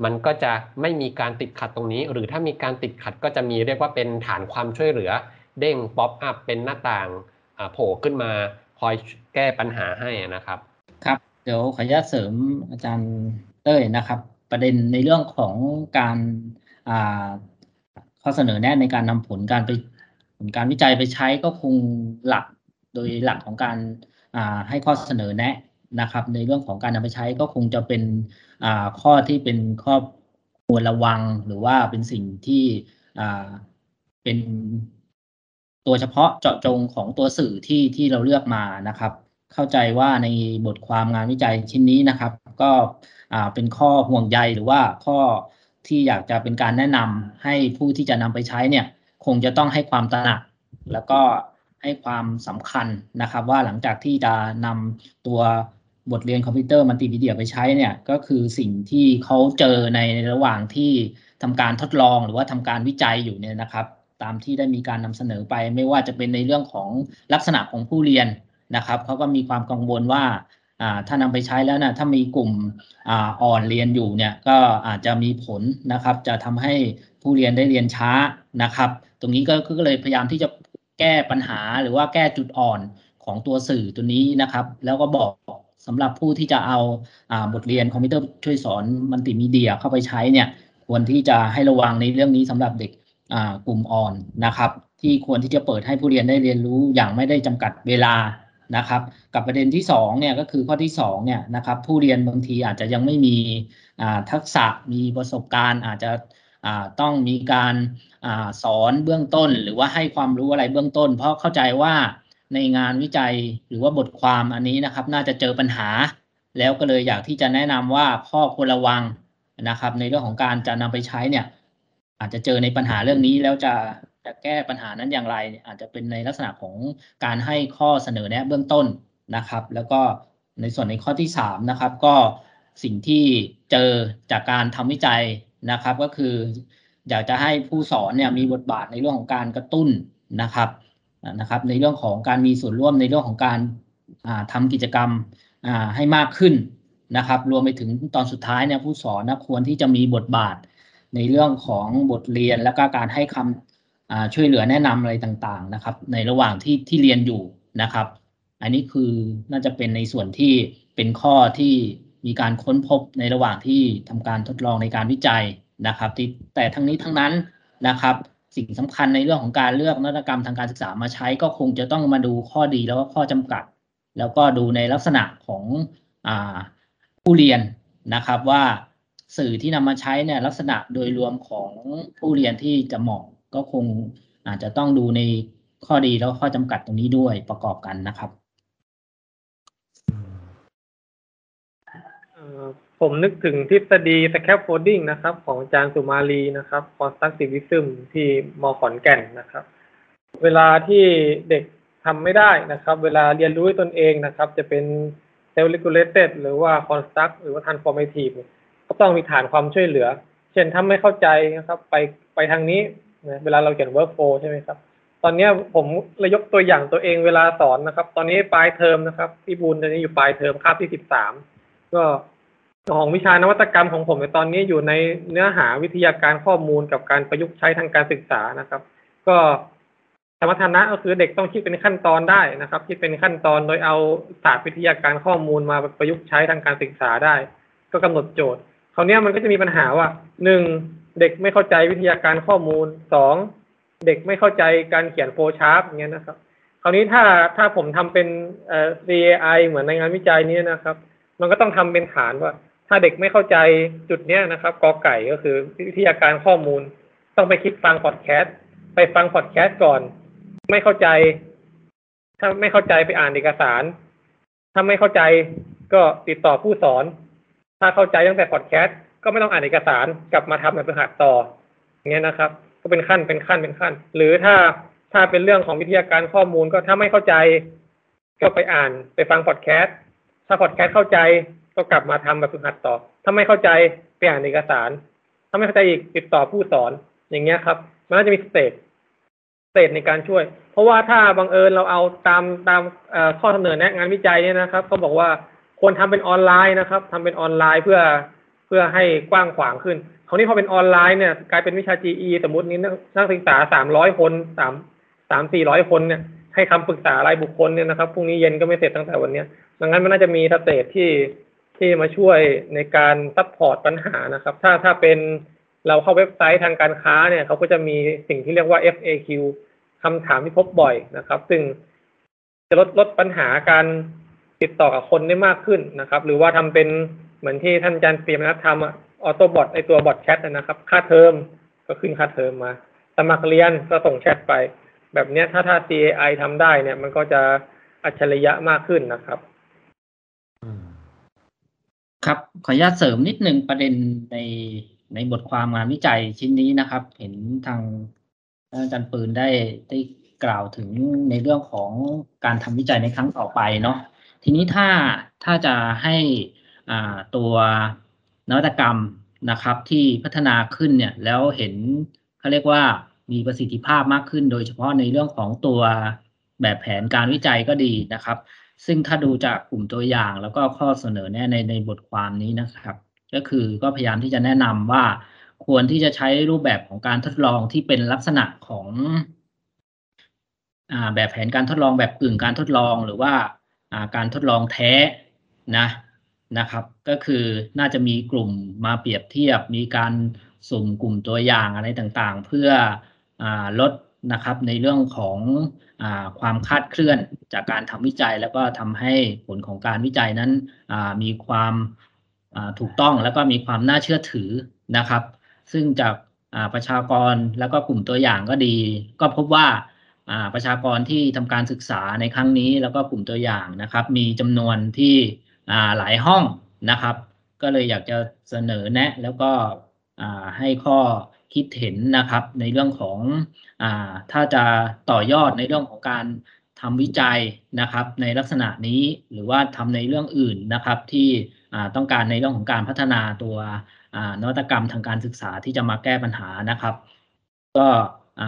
มันก็จะไม่มีการติดขัดตรงนี้หรือถ้ามีการติดขัดก็จะมีเรียกว่าเป็นฐานความช่วยเหลือเด้งป๊อปอัพเป็นหน้าต่างโผล่ขึ้นมาคอยแก้ปัญหาให้นะครับครับเดี๋ยวขออนุญาตเสริมอาจารย์เต้ยนะครับประเด็นในเรื่องของการข้อเสนอแนะในการนำผลการวิจัยไปใช้ก็คงหลักโดยหลักของการให้ข้อเสนอแนะนะครับในเรื่องของการนำไปใช้ก็คงจะเป็นข้อที่เป็นข้อควรระวังหรือว่าเป็นสิ่งที่เป็นตัวเฉพาะเจาะจงของตัวสื่อที่เราเลือกมานะครับเข้าใจว่าในบทความงานวิจัยชิ้นนี้นะครับก็เป็นข้อห่วงใยหรือว่าข้อที่อยากจะเป็นการแนะนำให้ผู้ที่จะนำไปใช้เนี่ยคงจะต้องให้ความตระหนักแล้วก็ให้ความสำคัญนะครับว่าหลังจากที่จะนำตัวบทเรียนคอมพิวเตอร์มัลติมีเดียไปใช้เนี่ยก็คือสิ่งที่เขาเจอในระหว่างที่ ทำการทดลองหรือว่าทำการวิจัยอยู่เนี่ยนะครับตามที่ได้มีการนำเสนอไปไม่ว่าจะเป็นในเรื่องของลักษณะของผู้เรียนนะครับเขาก็มีความกังวลว่าถ้านำไปใช้แล้วนะถ้ามีกลุ่มอ่อนเรียนอยู่เนี่ยก็อาจจะมีผลนะครับจะทำให้ผู้เรียนได้เรียนช้านะครับตรงนี้ก็เลยพยายามที่จะแก้ปัญหาหรือว่าแก้จุดอ่อนของตัวสื่อตัวนี้นะครับแล้วก็บอกสำหรับผู้ที่จะเอาบทเรียนคอมพิวเตอร์ช่วยสอนมัลติมีเดียเข้าไปใช้เนี่ยควรที่จะให้ระวังในเรื่องนี้สำหรับเด็กกลุ่มอ่อนนะครับที่ควรที่จะเปิดให้ผู้เรียนได้เรียนรู้อย่างไม่ได้จำกัดเวลานะครับกับประเด็นที่2เนี่ยก็คือข้อที่2เนี่ยนะครับผู้เรียนบางทีอาจจะยังไม่มีทักษะมีประสบการณ์อาจจะต้องมีการสอนเบื้องต้นหรือว่าให้ความรู้อะไรเบื้องต้นเพราะเข้าใจว่าในงานวิจัยหรือว่าบทความอันนี้นะครับน่าจะเจอปัญหาแล้วก็เลยอยากที่จะแนะนำว่าข้อควรระวังนะครับในเรื่องของการจะนำไปใช้เนี่ยอาจจะเจอในปัญหาเรื่องนี้แล้วจะแก้ปัญหานั้นอย่างไรอาจจะเป็นในลักษณะของการให้ข้อเสนอแนะเบื้องต้นนะครับแล้วก็ในส่วนในข้อที่3นะครับก็สิ่งที่เจอจากการทำวิจัยนะครับก็คืออยากจะให้ผู้สอนเนี่ยมีบทบาทในเรื่องของการกระตุ้นนะครับในเรื่องของการมีส่วนร่วมในเรื่องของการทำกิจกรรมให้มากขึ้นนะครับรวมไปถึงตอนสุดท้ายเนี่ยผู้สอนนะควรที่จะมีบทบาทในเรื่องของบทเรียนและก็การให้คำช่วยเหลือแนะนำอะไรต่างๆนะครับในระหว่างที่เรียนอยู่นะครับอันนี้คือน่าจะเป็นในส่วนที่เป็นข้อที่มีการค้นพบในระหว่างที่ทำการทดลองในการวิจัยนะครับแต่ทั้งนี้ทั้งนั้นนะครับสิ่งสำคัญในเรื่องของการเลือกนวัตกรรมทางการศึกษามาใช้ก็คงจะต้องมาดูข้อดีแล้วก็ข้อจำกัดแล้วก็ดูในลักษณะของผู้เรียนนะครับว่าสื่อที่นำมาใช้เนี่ยลักษณะโดยรวมของผู้เรียนที่จะเหมาะก็คงอาจจะต้องดูในข้อดีแล้วข้อจำกัดตรงนี้ด้วยประกอบกันนะครับผมนึกถึงทฤษฎีสแคฟโฟลดิ้งนะครับของอาจารย์สุมาลีนะครับคอนสตรักติวิซึมที่ม.ขอนแก่นนะครับเวลาที่เด็กทำไม่ได้นะครับเวลาเรียนรู้ด้วยตนเองนะครับจะเป็นเซลล์ริกูเลเต็ดหรือว่าคอนสตรักหรือว่าทรานส์ฟอร์เมทีฟก็ต้องมีฐานความช่วยเหลือเช่นถ้าไม่เข้าใจนะครับไปทางนี้นะเวลาเราเขียนเวิร์คโฟลใช่ไหมครับตอนนี้ผมเลยยกตัวอย่างตัวเองเวลาสอนนะครับตอนนี้ปลายเทอมนะครับพี่บุญตอนนี้อยู่ปลายเทอมคาบที่13ก็ของวิชานวัตกรรมของผมในตอนนี้อยู่ในเนื้อหาวิทยาการข้อมูลกับการประยุกต์ใช้ทางการศึกษานะครับก็สมรรถนะก็คือเด็กต้องคิดเป็นขั้นตอนได้นะครับคิดเป็นขั้นตอนโดยเอาศาสตร์วิทยาการข้อมูลมาประยุกต์ใช้ทางการศึกษาได้ก็กำหนดโจทย์คราวนี้มันก็จะมีปัญหาว่า 1. เด็กไม่เข้าใจวิทยาการข้อมูล 2. เด็กไม่เข้าใจการเขียนโฟลว์ชาร์ตอย่างเงี้ยนะครับคราวนี้ถ้าผมทำเป็นCAI เหมือนในงานวิจัยนี้นะครับมันก็ต้องทำเป็นฐานว่าถ้าเด็กไม่เข้าใจจุดเนี้ยนะครับกอไก่ก็คือวิทยาการข้อมูลต้องไปคลิกฟังพอดแคสต์ก่อนไม่เข้าใจถ้าไม่เข้าใจไปอ่านเอกสารถ้าไม่เข้าใจก็ติดต่อผู้สอนถ้าเข้าใจตั้งแต่พอดแคสต์ก็ไม่ต้องอ่านเอกสารกลับมาทำแบบฝึกหัดต่ออย่างเงี้ยนะครับก็เป็นขั้นหรือถ้าเป็นเรื่องของวิทยาการข้อมูลก็ถ้าไม่เข้าใจก็ไปอ่านไปฟังพอดแคสต์ถ้าพอดแคสต์เข้าใจก็กลับมาทำแบบฝึกหัดต่อถ้าไม่เข้าใจไปอ่านเอกสารถ้าไม่เข้าใจอีกติดต่อผู้สอนอย่างเงี้ยครับมันน่าจะมีสเตจในการช่วยเพราะว่าถ้าบังเอิญเราเอาตามข้อเสนอแนะงานวิจัยเนี่ยนะครับเขาบอกว่าควรทำเป็นออนไลน์นะครับทำเป็นออนไลน์เพื่อให้กว้างขวางขึ้นคราวนี้พอเป็นออนไลน์เนี่ยกลายเป็นวิชา GE สมมตินี้นักศึกษา300 คน300-400 คนเนี่ยให้คำปรึกษารายบุคคลเนี่ยนะครับพรุ่งนี้เย็นก็ไม่เสร็จตั้งแต่วันนี้ดังนั้นมันน่าจะมีสเตจที่มาช่วยในการซัพพอร์ตปัญหานะครับถ้าเป็นเราเข้าเว็บไซต์ทางการค้าเนี่ยเขาก็จะมีสิ่งที่เรียกว่า FAQ คำถามที่พบบ่อยนะครับซึ่งจะลดปัญหาการติดต่อกับคนได้มากขึ้นนะครับหรือว่าทำเป็นเหมือนที่ท่านอาจารย์เปรียบนะทำออโต้บอทไอตัวบอทแชทนะครับค่าเทอมก็ขึ้นค่าเทอมมาสมัครเรียนก็ส่งแชทไปแบบนี้ถ้า CAI ทำได้เนี่ยมันก็จะอัจฉริยะมากขึ้นนะครับครับขออนุญาตเสริมนิดนึงประเด็นในบทความงานวิจัยชิ้นนี้นะครับเห็นทางอาจารย์ปืนได้กล่าวถึงในเรื่องของการทำวิจัยในครั้งต่อไปเนาะทีนี้ถ้าจะให้ตัวนวัตกรรม นะครับที่พัฒนาขึ้นเนี่ยแล้วเห็นเขาเรียกว่ามีประสิทธิภาพมากขึ้นโดยเฉพาะในเรื่องของตัวแบบแผนการวิจัยก็ดีนะครับซึ่งถ้าดูจากกลุ่มตัวอย่างแล้วก็ข้อเสนอแนะในบทความนี้นะครับก็คือก็พยายามที่จะแนะนำว่าควรที่จะใช้รูปแบบของการทดลองที่เป็นลักษณะของแบบแผนการทดลองแบบกึ่งการทดลองหรือว่าการทดลองแท้นะครับก็คือน่าจะมีกลุ่มมาเปรียบเทียบมีการสุ่มกลุ่มตัวอย่างอะไรต่างๆเพื่อลดนะครับในเรื่องของความคาดเคลื่อนจากการทำวิจัยแล้วก็ทำให้ผลของการวิจัยนั้นมีความถูกต้องแล้วก็มีความน่าเชื่อถือนะครับซึ่งจากประชากรแล้วก็กลุ่มตัวอย่างก็ดีก็พบว่าประชากรที่ทำการศึกษาในครั้งนี้แล้วก็กลุ่มตัวอย่างนะครับมีจำนวนที่หลายห้องนะครับก็เลยอยากจะเสนอแนะแล้วก็ให้ข้อคิดเห็นนะครับในเรื่องของถ้าจะต่อยอดในเรื่องของการทำวิจัยนะครับในลักษณะนี้หรือว่าทำในเรื่องอื่นนะครับที่ต้องการในเรื่องของการพัฒนาตัวนวัตกรรมทางการศึกษาที่จะมาแก้ปัญหานะครับก็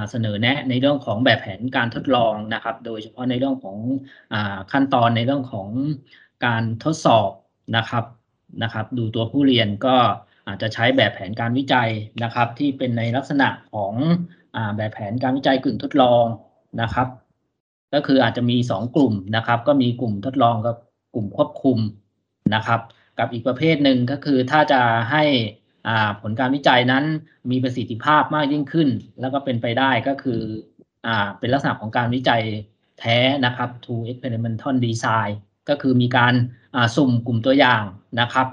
เสนอแนะในเรื่องของแบบแผนการทดลองนะครับโดยเฉพาะในเรื่องของขั้นตอนในเรื่องของการทดสอบนะครับดูตัวผู้เรียนก็อาจจะใช้แบบแผนการวิจัยนะครับที่เป็นในลักษณะของแบบแผนการวิจัยกึ่งทดลองนะครับก็คืออาจจะมี2กลุ่มนะครับก็มีกลุ่มทดลองกับกลุ่มควบคุมนะครับกับอีกประเภทหนึ่งก็คือถ้าจะให้ผลการวิจัยนั้นมีประสิทธิภาพมากยิ่งขึ้นแล้วก็เป็นไปได้ก็คือเป็นลักษณะของการวิจัยแท้นะครับ to experimental design ก็คือมีการสุ่มกลุ่มตัวอย่างนะครับ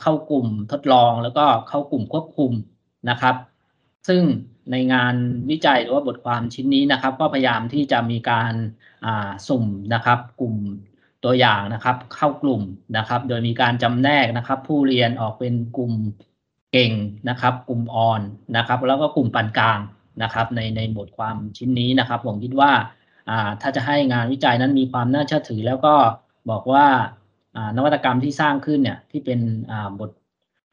เข้ากลุ่มทดลองแล้วก็เข้ากลุ่มควบคุมนะครับซึ่งในงานวิจัยหรือว่าบทความชิ้นนี้นะครับก็พยายามที่จะมีการสุ่มนะครับกลุ่มตัวอย่างนะครับเข้ากลุ่มนะครับโดยมีการจำแนกนะครับผู้เรียนออกเป็นกลุ่มเก่งนะครับกลุ่มอ่อนนะครับแล้วก็กลุ่มปานกลางนะครับในบทความชิ้นนี้นะครับผมคิดว่าถ้าจะให้งานวิจัยนั้นมีความน่าเชื่อถือแล้วก็บอกว่านวัตกรรมที่สร้างขึ้นเนี่ยที่เป็น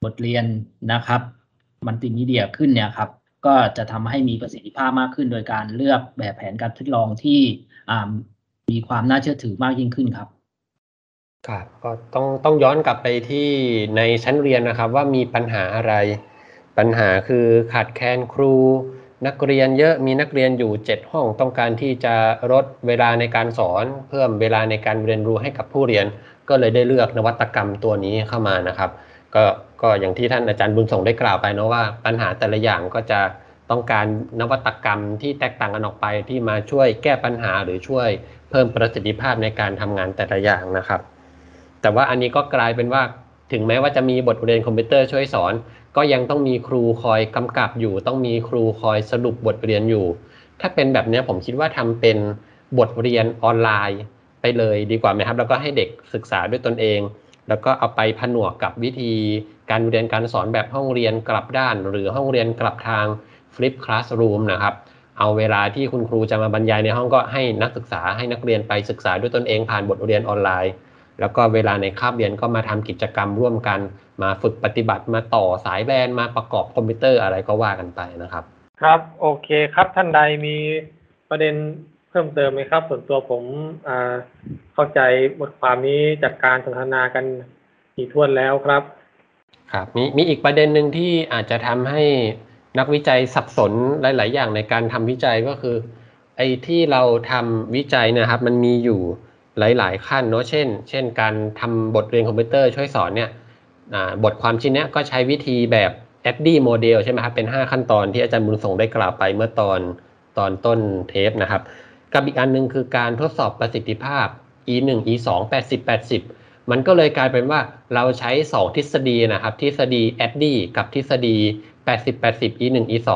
บทเรียนนะครับมัลติมีเดียขึ้นเนี่ยครับก็จะทำให้มีประสิทธิภาพมากขึ้นโดยการเลือกแบบแผนการทดลองที่มีความน่าเชื่อถือมากยิ่งขึ้นครับครับก็ต้องย้อนกลับไปที่ในชั้นเรียนนะครับว่ามีปัญหาอะไรปัญหาคือขาดแคลนครูนักเรียนเยอะมีนักเรียนอยู่7ห้องต้องการที่จะลดเวลาในการสอนเพิ่มเวลาในการเรียนรู้ให้กับผู้เรียนก็เลยได้เลือกนวัตกรรมตัวนี้เข้ามานะครับก็อย่างที่ท่านอาจารย์บุญส่งได้กล่าวไปเนาะว่าปัญหาแต่ละอย่างก็จะต้องการนวัตกรรมที่แตกต่างกันออกไปที่มาช่วยแก้ปัญหาหรือช่วยเพิ่มประสิทธิภาพในการทำงานแต่ละอย่างนะครับแต่ว่าอันนี้ก็กลายเป็นว่าถึงแม้ว่าจะมีบทเรียนคอมพิวเตอร์ช่วยสอนก็ยังต้องมีครูคอยกำกับอยู่ต้องมีครูคอยสรุปบทเรียนอยู่ถ้าเป็นแบบนี้ผมคิดว่าทำเป็นบทเรียนออนไลน์ไปเลยดีกว่าไหมครับแล้วก็ให้เด็กศึกษาด้วยตนเองแล้วก็เอาไปผนวกกับวิธีการเรียนการสอนแบบห้องเรียนกลับด้านหรือห้องเรียนกลับทาง Flip Classroom นะครับเอาเวลาที่คุณครูจะมาบรรยายในห้องก็ให้นักศึกษาให้นักเรียนไปศึกษาด้วยตนเองผ่านบทเรียนออนไลน์แล้วก็เวลาในคาบเรียนก็มาทำกิจกรรมร่วมกันมาฝึกปฏิบัติมาต่อสายแบนมาประกอบคอมพิวเตอร์อะไรก็ว่ากันไปนะครับครับโอเคครับท่านใดมีประเด็นเพิ่มเติมไหมครับส่วนตัวผมเข้าใจบทความนี้จากการสนทนากันถี่ถ้วนแล้วครับครับมีอีกประเด็นหนึ่งที่อาจจะทำให้นักวิจัยสับสนหลายๆอย่างในการทำวิจัยก็คือไอ้ที่เราทำวิจัยนะครับมันมีอยู่หลายๆขั้นเนาะเช่นการทำบทเรียนคอมพิวเตอร์ช่วยสอนเนี่ยบทความชิ้นนี้ก็ใช้วิธีแบบ Addy model ใช่ไหมครับเป็น5ขั้นตอนที่อาจารย์บุญส่งได้กล่าวไปเมื่อตอนต้นเทปนะครับกับอีกอันนึงคือการทดสอบประสิทธิภาพ E1 E2 80 มันก็เลยกลายเป็นว่าเราใช้2ทฤษฎีนะครับทฤษฎี Addy กับทฤษฎี 80 E1 E2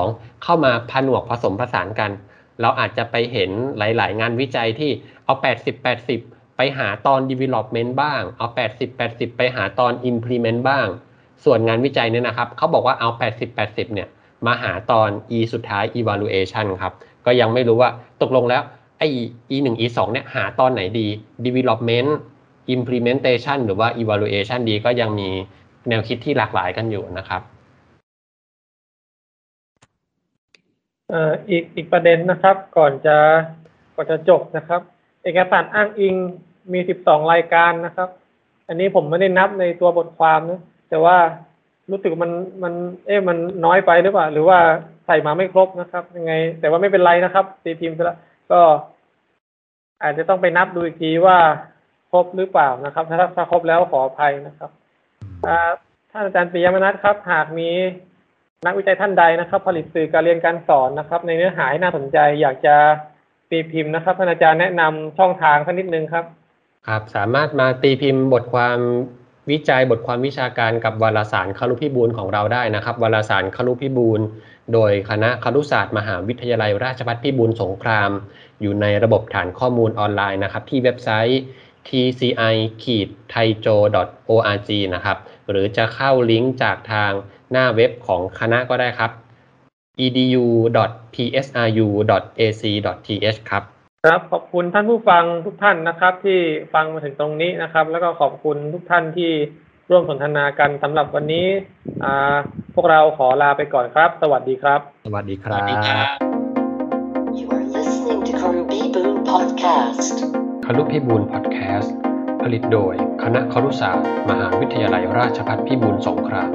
เข้ามาผนวกผสมผสานกันเราอาจจะไปเห็นหลายๆงานวิจัยที่เอา 80-80 ไปหาตอน development บ้างเอา 80-80 ไปหาตอน implement บ้างส่วนงานวิจัยเนี่ยนะครับเขาบอกว่าเอา 80-80 เนี่ยมาหาตอน e สุดท้าย evaluation ครับก็ยังไม่รู้ว่าตกลงแล้วไอ้ e1 e2 เนี่ยหาตอนไหนดี development implementation หรือว่า evaluation ดีก็ยังมีแนวคิดที่หลากหลายกันอยู่นะครับ อีกประเด็นนะครับก่อนจะจบนะครับเอกสารอ้างอิงมี12รายการนะครับอันนี้ผมไม่ได้นับในตัวบทความนะแต่ว่ารู้สึกมันน้อยไปหรือเปล่าหรือว่าใส่มาไม่ครบนะครับยังไงแต่ว่าไม่เป็นไรนะครับตีพิมพ์ไปแล้วก็อาจจะต้องไปนับดูอีกทีว่าครบหรือเปล่านะครับถ้าครบแล้วขออภัยนะครับท่านอาจารย์ปิยมนัสครับหากมีนักวิจัยท่านใดนะครับผลิตสื่อการเรียนการสอนนะครับในเนื้อหาน่าสนใจอยากจะตีพิมพ์นะครับท่านอาจารย์แนะนำช่องทางสักนิดนึงครับครับสามารถมาตีพิมพ์บทความวิจัยบทความวิชาการกับวารสารขรุพิบูลของเราได้นะครับวารสารขรุพิบูลโดยคณะครุศาสตร์มหาวิทยาลัยราชภัฏพิบูลสงครามอยู่ในระบบฐานข้อมูลออนไลน์นะครับที่เว็บไซต์ tci-thaijo.org นะครับหรือจะเข้าลิงก์จากทางหน้าเว็บของคณะก็ได้ครับ edu.psru.ac.th ครับครับขอบคุณท่านผู้ฟังทุกท่านนะครับที่ฟังมาถึงตรงนี้นะครับแล้วก็ขอบคุณทุกท่านที่ร่วมสนทนากันสำหรับวันนี้พวกเราขอลาไปก่อนครับสวัสดีครับสวัสดีครับ You are listening to Khru Piboon Podcast Khru Piboon Podcast ผลิตโดยคณะครุศาสตร์มหาวิทยาลัยราชภัฏพิบูลสงคราม